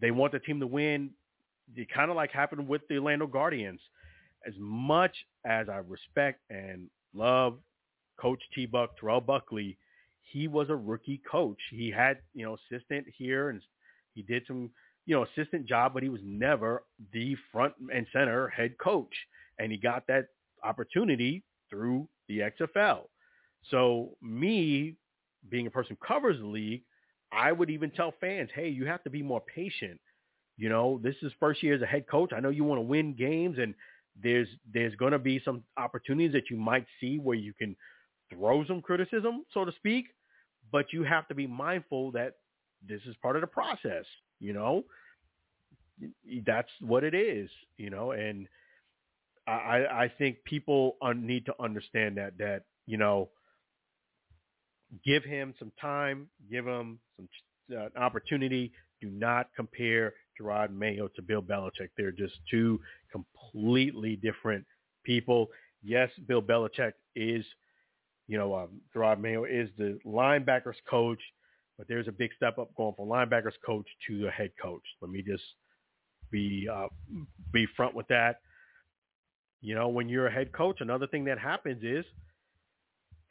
they want the team to win. It kind of like happened with the Orlando Guardians. As much as I respect and love Coach T-Buck, Terrell Buckley, he was a rookie coach. He had, assistant here, and he did some, assistant job, but he was never the front and center head coach, and he got that opportunity through the XFL. So me, being a person who covers the league, I would even tell fans, hey, you have to be more patient. This is first year as a head coach. I know you want to win games, and there's going to be some opportunities that you might see where you can throw some criticism, so to speak, but you have to be mindful that this is part of the process. That's what it is, and I think people need to understand that, give him some time, give him some opportunity. Do not compare Jerod Mayo to Bill Belichick. They're just two completely different people. Yes, Bill Belichick is, Jerod Mayo is the linebackers coach, But there's a big step up going from linebackers coach to the head coach. Let me just be front with that. You know, when you're a head coach, another thing that happens is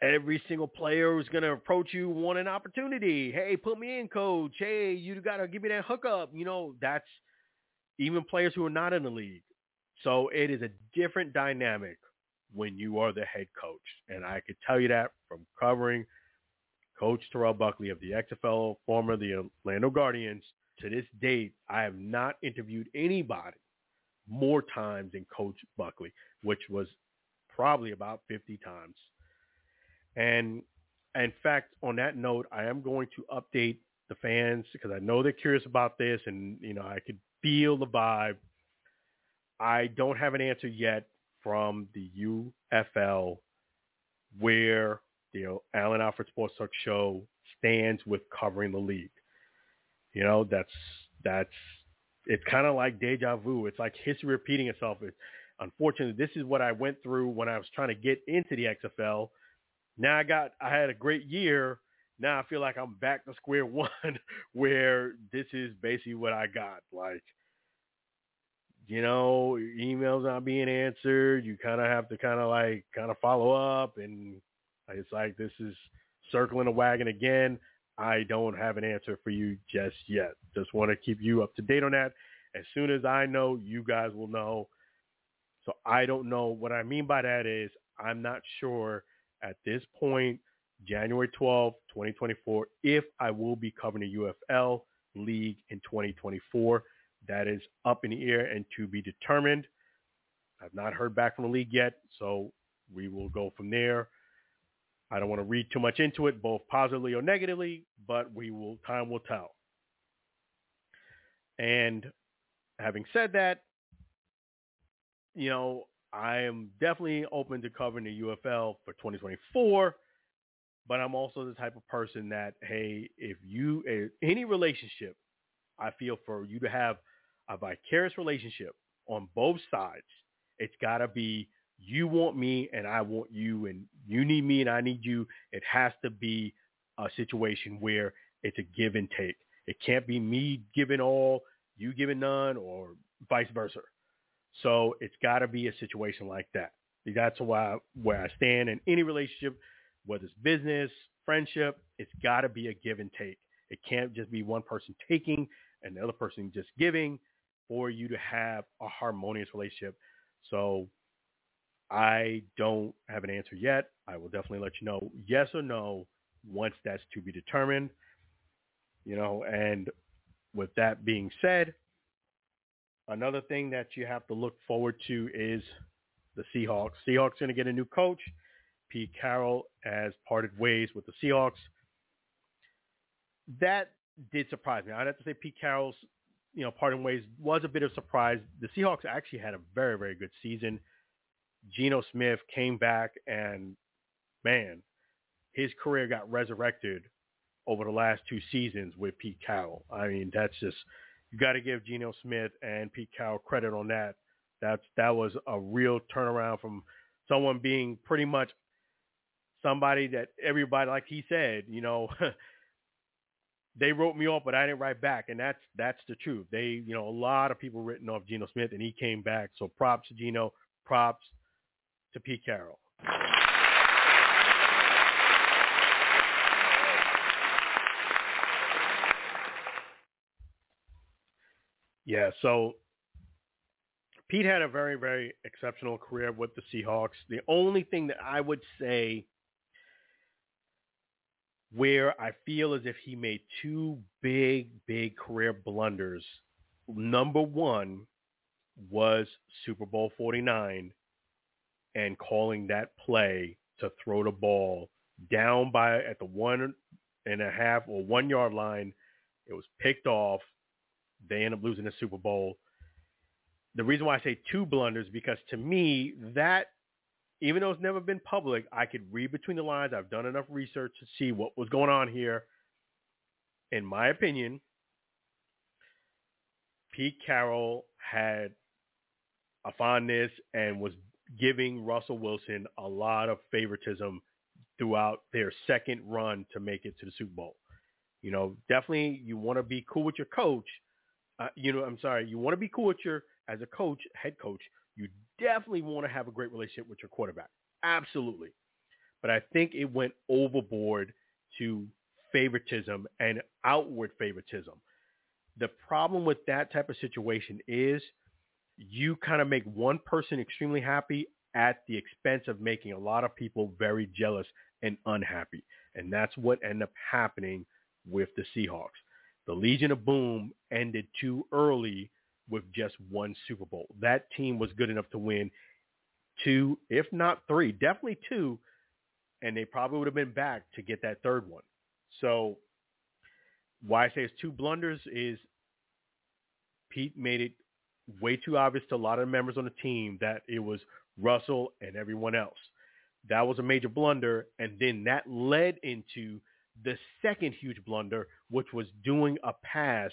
every single player is going to approach you, want an opportunity. Hey, put me in, coach. Hey, you got to give me that hookup. You know, that's even players who are not in the league. So it is a different dynamic when you are the head coach. And I could tell you that from covering Coach Terrell Buckley of the XFL, former the Orlando Guardians, to this date, I have not interviewed anybody more times than Coach Buckley, which was probably about 50 times. And in fact, on that note, I am going to update the fans because I know they're curious about this, and you know I could feel the vibe. I don't have an answer yet from the UFL where the Alan Alford Sports Talk Show stands with covering the league. You know, it's kind of like deja vu. It's like history repeating itself. Unfortunately, this is what I went through when I was trying to get into the XFL. Now I had a great year. Now I feel like I'm back to square one where this is basically what I got. Like, you know, your email's not being answered. You kind of have to kind of follow up. And it's like, this is circling the wagon again. I don't have an answer for you just yet. Just want to keep you up to date on that. As soon as I know, you guys will know. So I don't know. What I mean by that is I'm not sure at this point, January 12, 2024, if I will be covering the UFL league in 2024. That is up in the air and to be determined. I've not heard back from the league yet, so we will go from there. I don't want to read too much into it, both positively or negatively, but time will tell. And having said that, you know, I am definitely open to covering the UFL for 2024, but I'm also the type of person that, hey, any relationship, I feel for you to have a vicarious relationship on both sides, it's got to be you want me and I want you, and you need me and I need you. It has to be a situation where it's a give and take. It can't be me giving all, you giving none, or vice versa. So it's got to be a situation like that. That's where I stand in any relationship, whether it's business, friendship, it's got to be a give and take. It can't just be one person taking and the other person just giving for you to have a harmonious relationship. So I don't have an answer yet. I will definitely let you know yes or no once that's to be determined. You know, and with that being said, another thing that you have to look forward to is the Seahawks. Seahawks going to get a new coach. Pete Carroll has parted ways with the Seahawks. That did surprise me. I'd have to say Pete Carroll's, you know, parting ways was a bit of a surprise. The Seahawks actually had a very, very good season. Geno Smith came back and, man, his career got resurrected over the last two seasons with Pete Carroll. I mean, that's just – you got to give Geno Smith and Pete Carroll credit on that. That was a real turnaround from someone being pretty much somebody that everybody, like he said, you know, they wrote me off, but I didn't write back. And that's the truth. They, you know, a lot of people written off Geno Smith, and he came back. So props to Geno, props to Pete Carroll. Yeah, so Pete had a very, very exceptional career with the Seahawks. The only thing that I would say where I feel as if he made two big, big career blunders, number one was Super Bowl 49 and calling that play to throw the ball down at the 1.5 or 1 yard line. It was picked off. They end up losing the Super Bowl. The reason why I say two blunders, because to me, that, even though it's never been public, I could read between the lines. I've done enough research to see what was going on here. In my opinion, Pete Carroll had a fondness and was giving Russell Wilson a lot of favoritism throughout their second run to make it to the Super Bowl. You know, definitely you want to be cool with your coach. You want to be cool with as a coach, head coach, you definitely want to have a great relationship with your quarterback. Absolutely. But I think it went overboard to favoritism and outward favoritism. The problem with that type of situation is you kind of make one person extremely happy at the expense of making a lot of people very jealous and unhappy. And that's what ended up happening with the Seahawks. The Legion of Boom ended too early with just one Super Bowl. That team was good enough to win 2, if not 3, definitely 2, and they probably would have been back to get that third one. So why I say it's 2 blunders is Pete made it way too obvious to a lot of the members on the team that it was Russell and everyone else. That was a major blunder, and then that led into the second huge blunder, which was doing a pass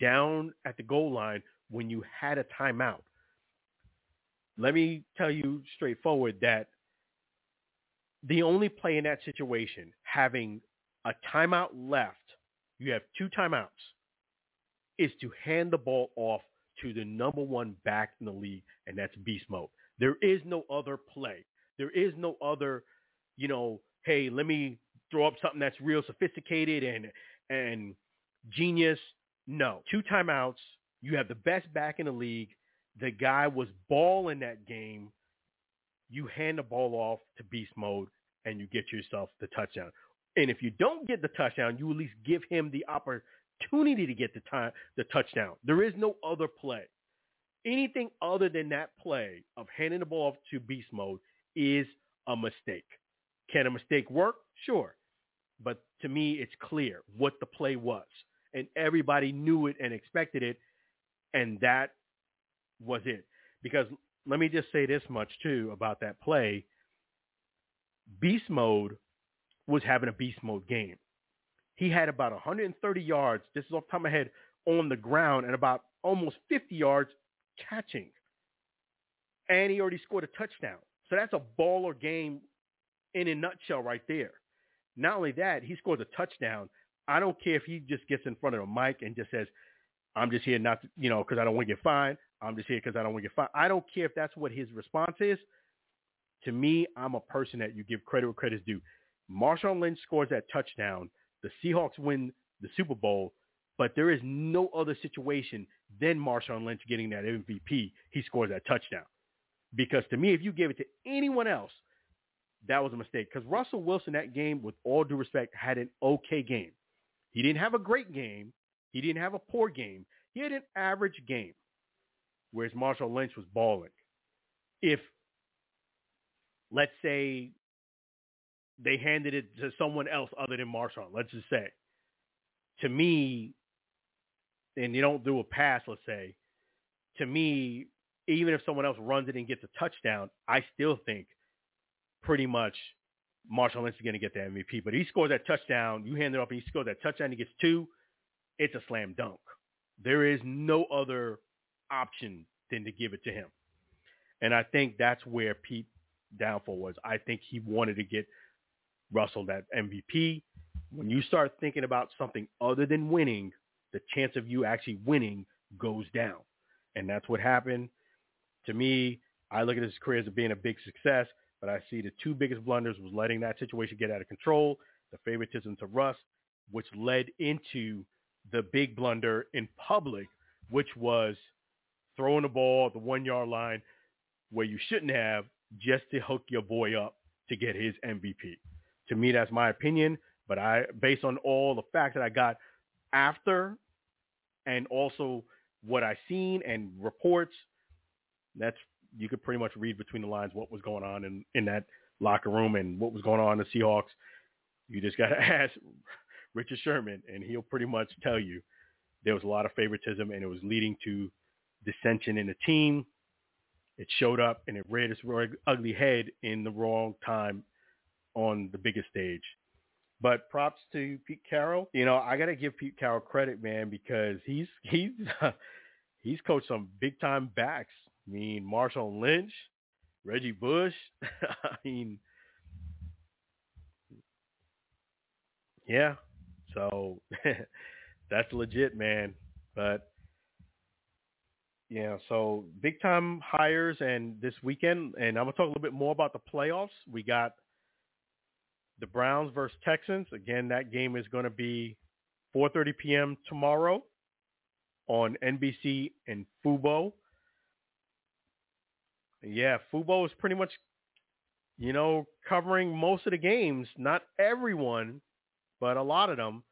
down at the goal line when you had a timeout. Let me tell you straightforward that the only play in that situation, having a timeout left, you have 2 timeouts, is to hand the ball off to the number 1 back in the league, and that's beast mode. There is no other play. There is no other, hey, let me throw up something that's real sophisticated and genius. No. 2 timeouts. You have the best back in the league. The guy was balling that game. You hand the ball off to beast mode, and you get yourself the touchdown. And if you don't get the touchdown, you at least give him the opportunity to get the touchdown. There is no other play. Anything other than that play of handing the ball off to beast mode is a mistake. Can a mistake work? Sure. But to me, it's clear what the play was. And everybody knew it and expected it. And that was it. Because let me just say this much, too, about that play. Beast mode was having a beast mode game. He had about 130 yards, this is off the top of my head, on the ground and about almost 50 yards catching. And he already scored a touchdown. So that's a baller game in a nutshell right there. Not only that, he scores a touchdown. I don't care if he just gets in front of a mic and just says, I'm just here not to, because I don't want to get fined. I'm just here because I don't want to get fined. I don't care if that's what his response is. To me, I'm a person that you give credit where credit's due. Marshawn Lynch scores that touchdown. The Seahawks win the Super Bowl, but there is no other situation than Marshawn Lynch getting that MVP. He scores that touchdown. Because to me, if you give it to anyone else, that was a mistake. Because Russell Wilson, that game, with all due respect, had an okay game. He didn't have a great game. He didn't have a poor game. He had an average game, whereas Marshawn Lynch was balling. If, let's say, they handed it to someone else other than Marshawn, let's just say, to me, and you don't do a pass, let's say, to me, even if someone else runs it and gets a touchdown, I still think pretty much Marshawn Lynch is going to get the MVP. But he scores that touchdown. You hand it off and he scores that touchdown. He gets 2. It's a slam dunk. There is no other option than to give it to him. And I think that's where Pete's downfall was. I think he wanted to get Russell that MVP. When you start thinking about something other than winning, the chance of you actually winning goes down. And that's what happened. To me, I look at his career as being a big success, but I see the 2 biggest blunders was letting that situation get out of control, the favoritism to Russ, which led into the big blunder in public, which was throwing the ball at the 1-yard line where you shouldn't have, just to hook your boy up to get his MVP. To me, that's my opinion, but based on all the facts that I got after and also what I seen and reports, that's, you could pretty much read between the lines what was going on in that locker room and what was going on in the Seahawks. You just got to ask Richard Sherman, and he'll pretty much tell you there was a lot of favoritism, and it was leading to dissension in the team. It showed up, and it reared its ugly head in the wrong time on the biggest stage. But props to Pete Carroll. I got to give Pete Carroll credit, man, because he's coached some big-time backs. I mean, Marshawn Lynch, Reggie Bush. I mean, yeah. So that's legit, man. But yeah, so big time hires and this weekend, and I'm going to talk a little bit more about the playoffs. We got the Browns versus Texans. Again, that game is going to be 4:30 p.m. tomorrow on NBC and Fubo. Yeah, Fubo is pretty much, you know, covering most of the games. Not everyone, but a lot of them.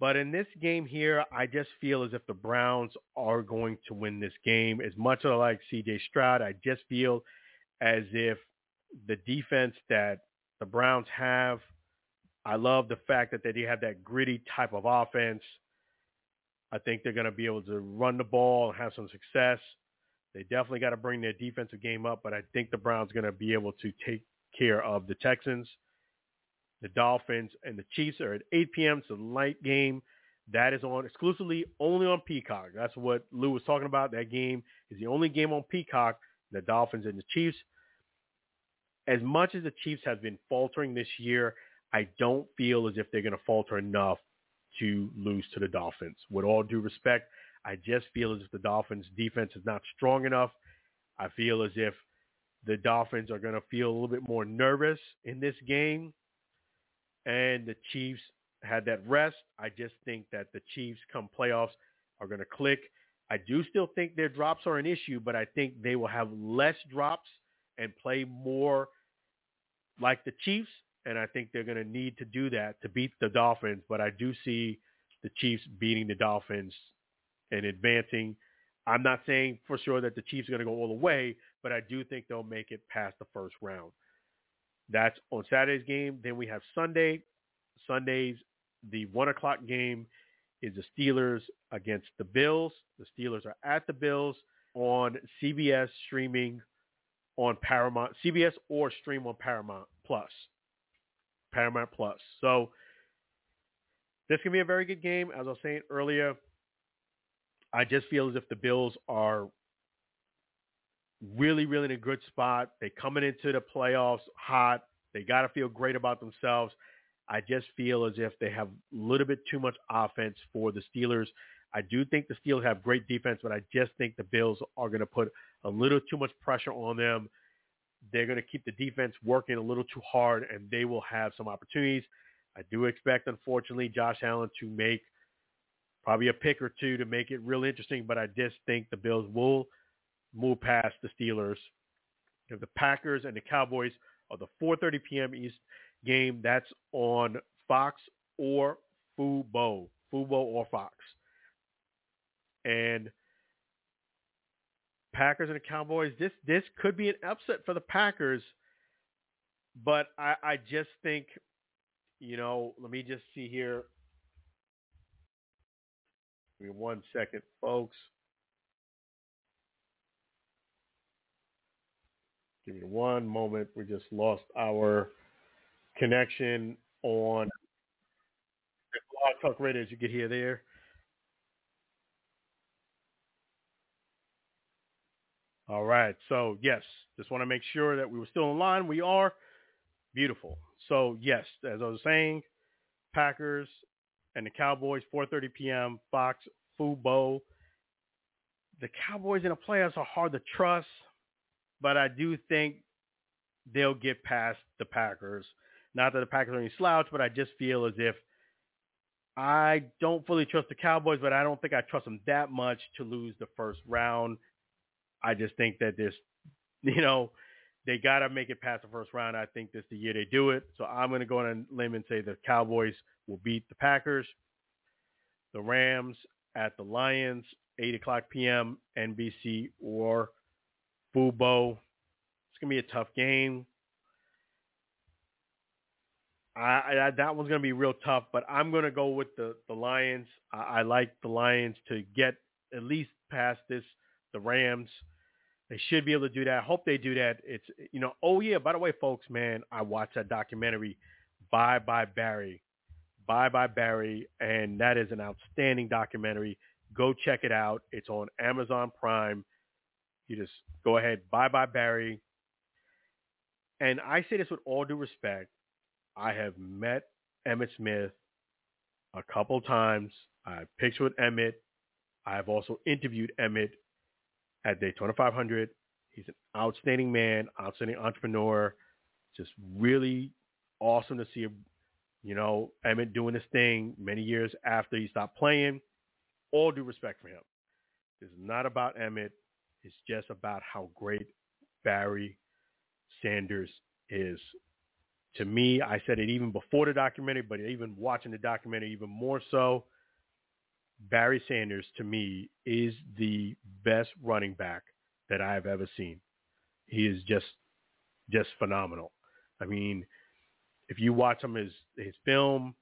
But in this game here, I just feel as if the Browns are going to win this game. As much as I like C.J. Stroud, I just feel as if the defense that the Browns have, I love the fact that they have that gritty type of offense. I think they're going to be able to run the ball and have some success. They definitely got to bring their defensive game up, but I think the Browns are going to be able to take care of the Texans. The Dolphins and the Chiefs are at 8 p.m. It's a light game. That is on exclusively only on Peacock. That's what Lou was talking about. That game is the only game on Peacock, the Dolphins and the Chiefs. As much as the Chiefs have been faltering this year, I don't feel as if they're going to falter enough to lose to the Dolphins. With all due respect, I just feel as if the Dolphins' defense is not strong enough. I feel as if the Dolphins are going to feel a little bit more nervous in this game. And the Chiefs had that rest. I just think that the Chiefs come playoffs are going to click. I do still think their drops are an issue, but I think they will have less drops and play more like the Chiefs. And I think they're going to need to do that to beat the Dolphins. But I do see the Chiefs beating the Dolphins and advancing. I'm not saying for sure that the Chiefs are going to go all the way, but I do think they'll make it past the first round. That's on Saturday's game. Then we have Sunday. Sunday's, the 1 o'clock game is the Steelers against the Bills. The Steelers are at the Bills on CBS streaming on Paramount. CBS or stream on Paramount Plus. So this can be a very good game. As I was saying earlier, I just feel as if the Bills are really, really in a good spot. They coming into the playoffs hot. They got to feel great about themselves. I just feel as if they have a little bit too much offense for the Steelers. I do think the Steelers have great defense, but I just think the Bills are going to put a little too much pressure on them. They're going to keep the defense working a little too hard, and they will have some opportunities. I do expect, unfortunately, Josh Allen to make probably a pick or two to make it real interesting, but I just think the Bills will move past the Steelers. You have the Packers and the Cowboys are the 4:30 p.m. East game. That's on Fox or Fubo. Fubo or Fox. And Packers and the Cowboys, this could be an upset for the Packers, but I just think, you know, let me just see here. Give me 1 second, folks. Give me one moment. We just lost our connection on Blog Talk Radio, as you could hear there. All right. So, yes, just want to make sure that we were still online. We are. Beautiful. So, yes, as I was saying, Packers and the Cowboys, 4:30 p.m., Fox, Fubo. The Cowboys in the playoffs are hard to trust. But I do think they'll get past the Packers. Not that the Packers are any slouch, but I just feel as if I don't fully trust the Cowboys, but I don't think I trust them that much to lose the first round. I just think that this, you know, they got to make it past the first round. I think this is the year they do it. So I'm going to go on a limb and say the Cowboys will beat the Packers. The Rams at the Lions, 8 o'clock p.m., NBC or Fubo. It's going to be a tough game. That one's going to be real tough, but I'm going to go with the Lions. I like the Lions to get at least past this, the Rams. They should be able to do that. I hope they do that. It's, you know, oh yeah, by the way, folks, man, I watched that documentary, Bye Bye Barry. Bye Bye Barry, and that is an outstanding documentary. Go check it out. It's on Amazon Prime. You just go ahead, Bye Bye Barry. And I say this with all due respect. I have met Emmitt Smith a couple times. I've pitched with Emmitt. I've also interviewed Emmitt at Daytona 500. He's an outstanding man, outstanding entrepreneur. Just really awesome to see, you know, Emmitt doing this thing many years after he stopped playing. All due respect for him. It's not about Emmitt. It's just about how great Barry Sanders is. To me, I said it even before the documentary, but even watching the documentary even more so, Barry Sanders, to me, is the best running back that I have ever seen. He is just phenomenal. I mean, if you watch him, his film,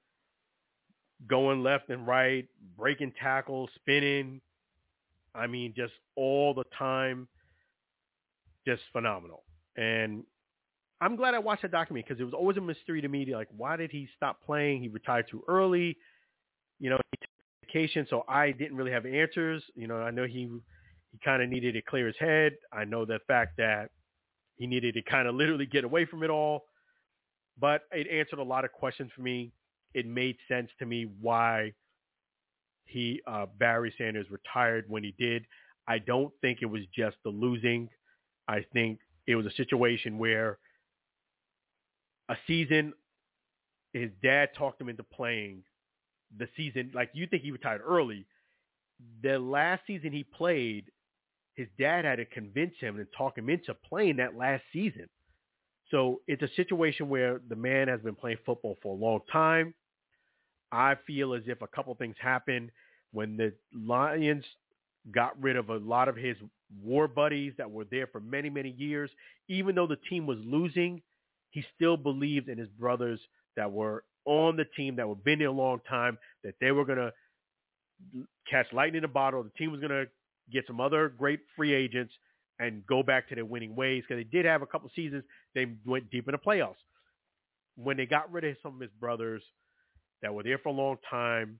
going left and right, breaking tackles, spinning, I mean, just all the time, just phenomenal. And I'm glad I watched that documentary because it was always a mystery to me. Like, why did he stop playing? He retired too early. You know, he took vacation, so I didn't really have answers. You know, I know he kind of needed to clear his head. I know the fact that he needed to kind of literally get away from it all. But it answered a lot of questions for me. It made sense to me why he, Barry Sanders, retired when he did. I don't think it was just the losing. I think it was a situation where a season, his dad talked him into playing the season. Like, you think he retired early. The last season he played, his dad had to convince him and talk him into playing that last season. So it's a situation where the man has been playing football for a long time. I feel as if a couple things happened when the Lions got rid of a lot of his war buddies that were there for many, many years. Even though the team was losing, he still believed in his brothers that were on the team, that were been there a long time, that they were going to catch lightning in a bottle. The team was going to get some other great free agents and go back to their winning ways, because they did have a couple seasons. They went deep in the playoffs. When they got rid of some of his brothers that were there for a long time,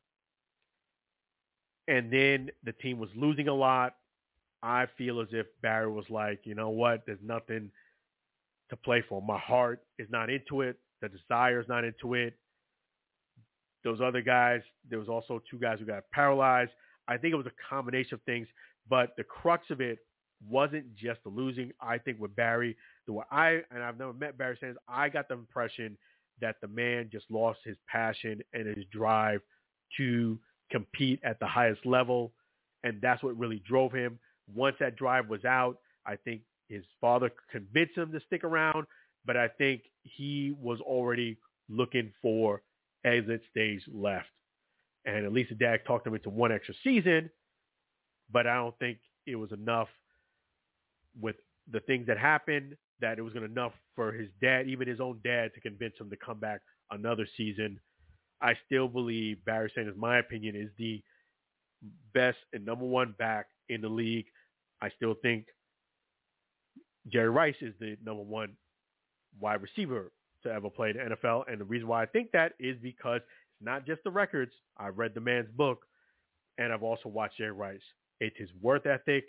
and then the team was losing a lot, I feel as if Barry was like, you know what, there's nothing to play for. My heart is not into it. The desire is not into it. Those other guys, there was also two guys who got paralyzed. I think it was a combination of things, but the crux of it wasn't just the losing. I think with Barry, I've never met Barry Sanders, I got the impression that the man just lost his passion and his drive to compete at the highest level, and that's what really drove him. Once that drive was out, I think his father convinced him to stick around, but I think he was already looking for exit stage left. And at least the dad talked him into one extra season, but I don't think it was enough with the things that happened that it was going to enough for his dad, even his own dad, to convince him to come back another season. I still believe Barry Sanders, my opinion, is the best and number one back in the league. I still think Jerry Rice is the number one wide receiver to ever play in the NFL. And the reason why I think that is because it's not just the records. I read the man's book, and I've also watched Jerry Rice. It's his work ethic,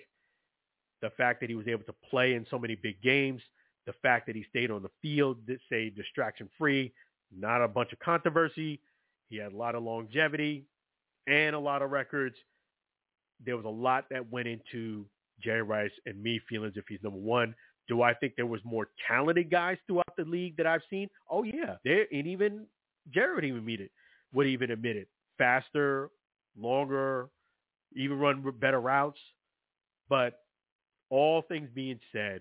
the fact that he was able to play in so many big games, the fact that he stayed on the field, say, distraction-free, not a bunch of controversy. He had a lot of longevity and a lot of records. There was a lot that went into Jerry Rice and me feeling as if he's number one. Do I think there was more talented guys throughout the league that I've seen? Oh, yeah. And even Jerry would even admit it. Faster, longer, even run better routes. But all things being said,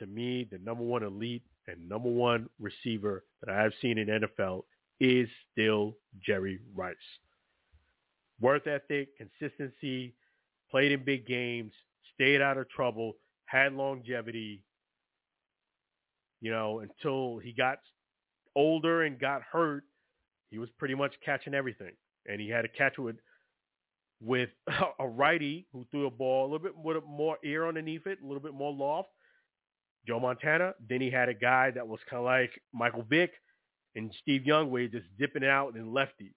to me, the number one elite and number one receiver that I have seen in NFL is still Jerry Rice. Work ethic, consistency, played in big games, stayed out of trouble, had longevity, you know, until he got older and got hurt. He was pretty much catching everything. And he had a catch with a righty who threw a ball a little bit with more air underneath it, a little bit more loft, Joe Montana. Then he had a guy that was kind of like Michael Vick and Steve Young, where he's just dipping it out and lefty.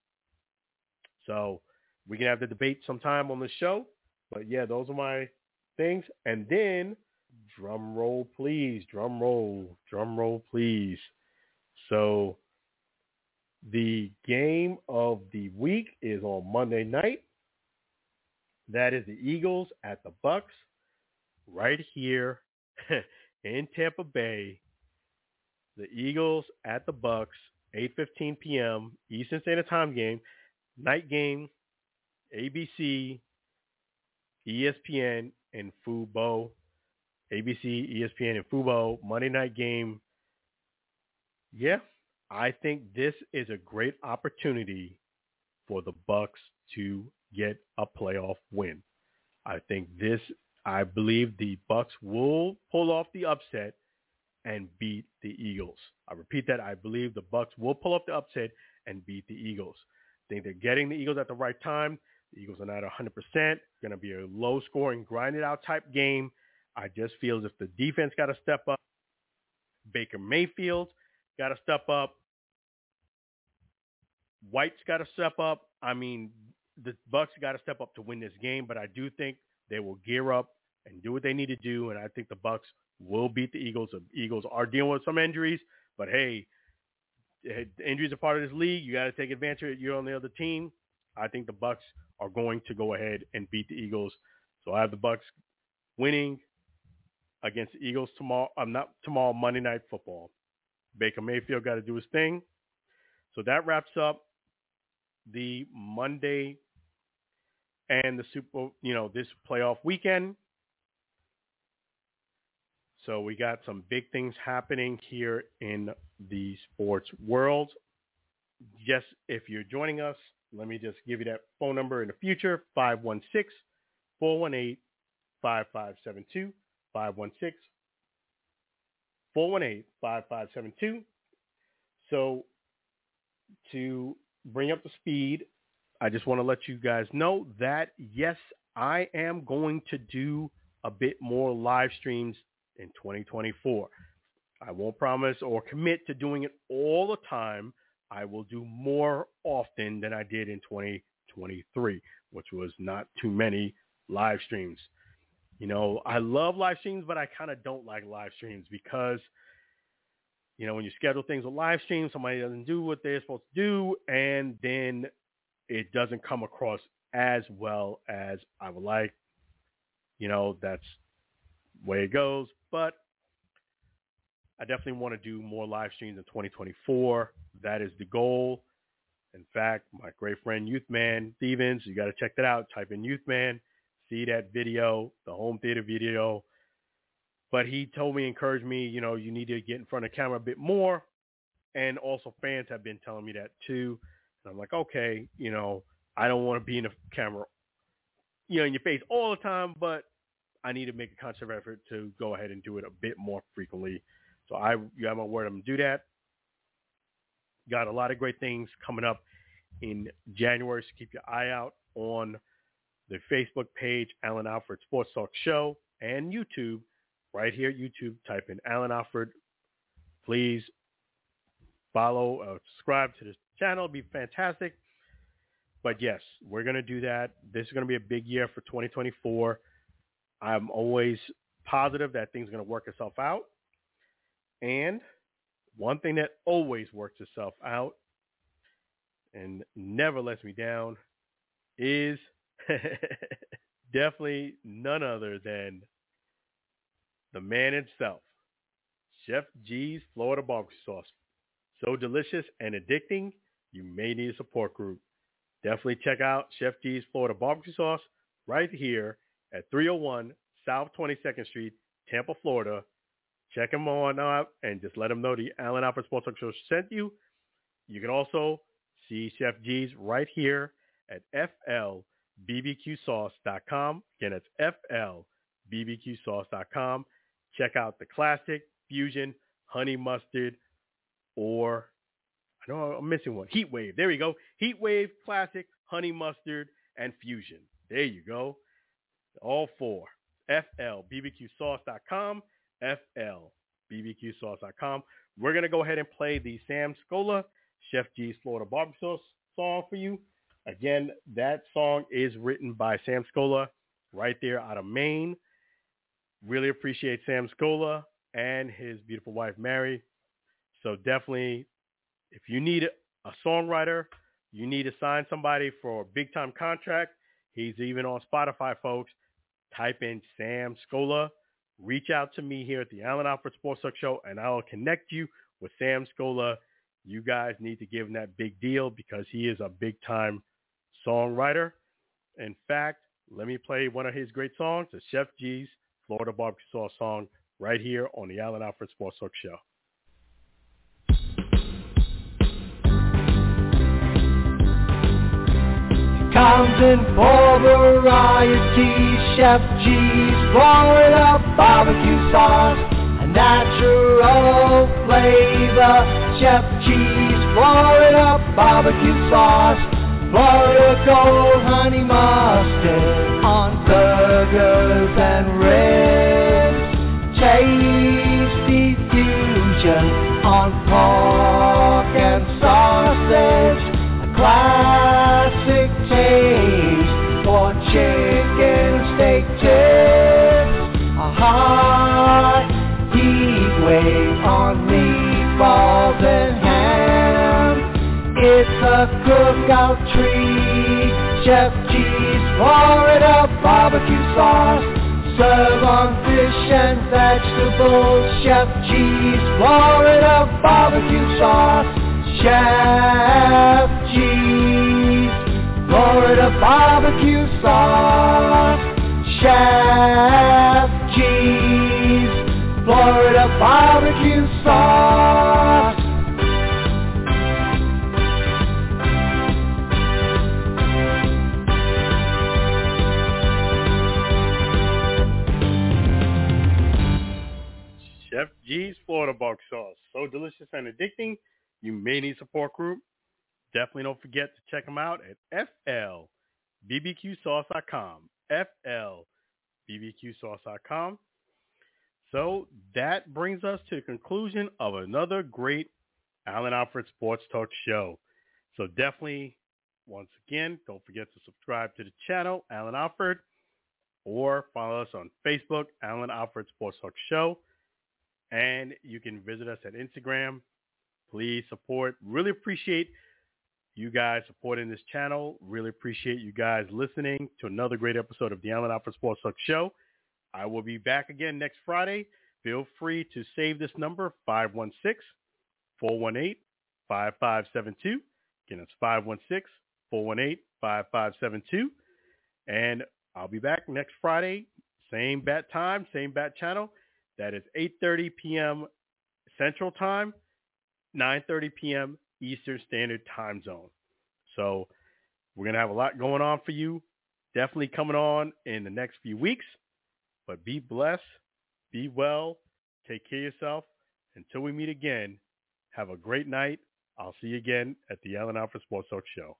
So we can have the debate sometime on the show. But, yeah, those are my things. And then, drum roll, please. So The game of the week is on Monday night. That is the Eagles at the Bucks right here in Tampa Bay. The Eagles at the Bucks, 8:15 p.m. Eastern Standard Time game, night game, ABC, ESPN, and Fubo. ABC, ESPN, and Fubo, Monday night game. Yeah, I think this is a great opportunity for the Bucks to get a playoff win. I believe the Bucks will pull off the upset and beat the Eagles. I repeat that. I believe the Bucks will pull off the upset and beat the Eagles. I think they're getting the Eagles at the right time. The Eagles are not 100%. Going to be a low-scoring, grinded-out type game. I just feel as if the defense got to step up. Baker Mayfield's got to step up. White's got to step up. I mean, the Bucks got to step up to win this game, but I do think they will gear up and do what they need to do, and I think the Bucks will beat the Eagles. The Eagles are dealing with some injuries, but hey, injuries are part of this league. You got to take advantage of it. You're on the other team. I think the Bucks are going to go ahead and beat the Eagles. So I have the Bucks winning against the Eagles tomorrow. Monday Night Football. Baker Mayfield got to do his thing. So that wraps up the Monday and the this playoff weekend. So we got some big things happening here in the sports world. Yes, if you're joining us, let me just give you that phone number in the future, 516-418-5572, 516-418-5572. So to bring up the speed, I just want to let you guys know that, yes, I am going to do a bit more live streams in 2024. I won't promise or commit to doing it all the time. I will do more often than I did in 2023, which was not too many live streams. You know, I love live streams, but I kind of don't like live streams because, you know, when you schedule things with live streams, somebody doesn't do what they're supposed to do, and then it doesn't come across as well as I would like. You know, that's the way it goes, but I definitely want to do more live streams in 2024. That is the goal. In fact, my great friend Youthman Stevens, you got to check that out. Type in Youthman, see that video, the home theater video. But he told me, encouraged me, you know, you need to get in front of the camera a bit more. And also fans have been telling me that too. And I'm like, okay, you know, I don't want to be in the camera, you know, in your face all the time, but I need to make a conscious effort to go ahead and do it a bit more frequently. So you have my word, I'm going to do that. Got a lot of great things coming up in January, so keep your eye out on the Facebook page, Alan Alford Sports Talk Show, and YouTube. Right here at YouTube, type in Alan Alford. Please follow or subscribe to this channel. It'd be fantastic. But yes, we're going to do that. This is going to be a big year for 2024. I'm always positive that things are going to work itself out. And one thing that always works itself out and never lets me down is definitely none other than the man himself, Chef G's Florida Barbecue Sauce. So delicious and addicting, you may need a support group. Definitely check out Chef G's Florida Barbecue Sauce right here at 301 South 22nd Street, Tampa, Florida. Check them on out and just let them know the Alan Alford Sports Talk Show sent you. You can also see Chef G's right here at flbbqsauce.com. Again, that's flbbqsauce.com. Check out the classic, fusion, honey mustard, or I know I'm missing one. Heat Wave. There we go. Heat Wave, classic, honey mustard, and fusion. There you go. All four. flbbqsauce.com. flbbqsauce.com. We're going to go ahead and play the Sam Scola, Chef G's Florida Barbecue Sauce song for you. Again, that song is written by Sam Scola right there out of Maine. Really appreciate Sam Scola and his beautiful wife, Mary. So definitely, if you need a songwriter. You need to sign somebody for a big-time contract. He's even on Spotify, folks. Type in Sam Scola. Reach out to me here at the Alan Alford Sports Talk Show, and I will connect you with Sam Scola. You guys need to give him that big deal because he is a big-time songwriter. In fact, let me play one of his great songs, the Chef G's Florida Barbecue Sauce song, right here on the Alan Alford Sports Talk Show. Counting for variety, Chef G's Florida Barbecue Sauce, a natural flavor. Chef G's Florida Barbecue Sauce, Florida Gold Honey Mustard on burgers and ribs, tasty fusion on pork and sausage, a classic taste for chicken steak tips, a hot heat wave on meatballs and ham. It's a cookout treat, Chef G's Florida Barbecue Sauce. Serve on fish and vegetables, Chef G's Florida Barbecue Sauce. Chef G's Florida Barbecue Sauce. Chef G's Florida Barbecue Sauce. Chef G's Florida Barbecue Sauce. So delicious and addicting. You may need support group. Definitely don't forget to check them out at flbbqsauce.com. flbbqsauce.com. So that brings us to the conclusion of another great Alan Alford Sports Talk show. So definitely, once again, don't forget to subscribe to the channel, Alan Alford, or follow us on Facebook, Alan Alford Sports Talk Show. And you can visit us at Instagram. Please support. Really appreciate you guys supporting this channel. Really appreciate you guys listening to another great episode of the Alan Alford Sports Talk Show. I will be back again next Friday. Feel free to save this number, 516-418-5572. Again, it's 516-418-5572. And I'll be back next Friday, same bat time, same bat channel. That is 8:30 p.m. Central Time, 9:30 p.m. Eastern Standard Time Zone. So we're going to have a lot going on for you. Definitely coming on in the next few weeks. But be blessed. Be well. Take care of yourself. Until we meet again, have a great night. I'll see you again at the Alan Alford Sports Talk Show.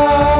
Show.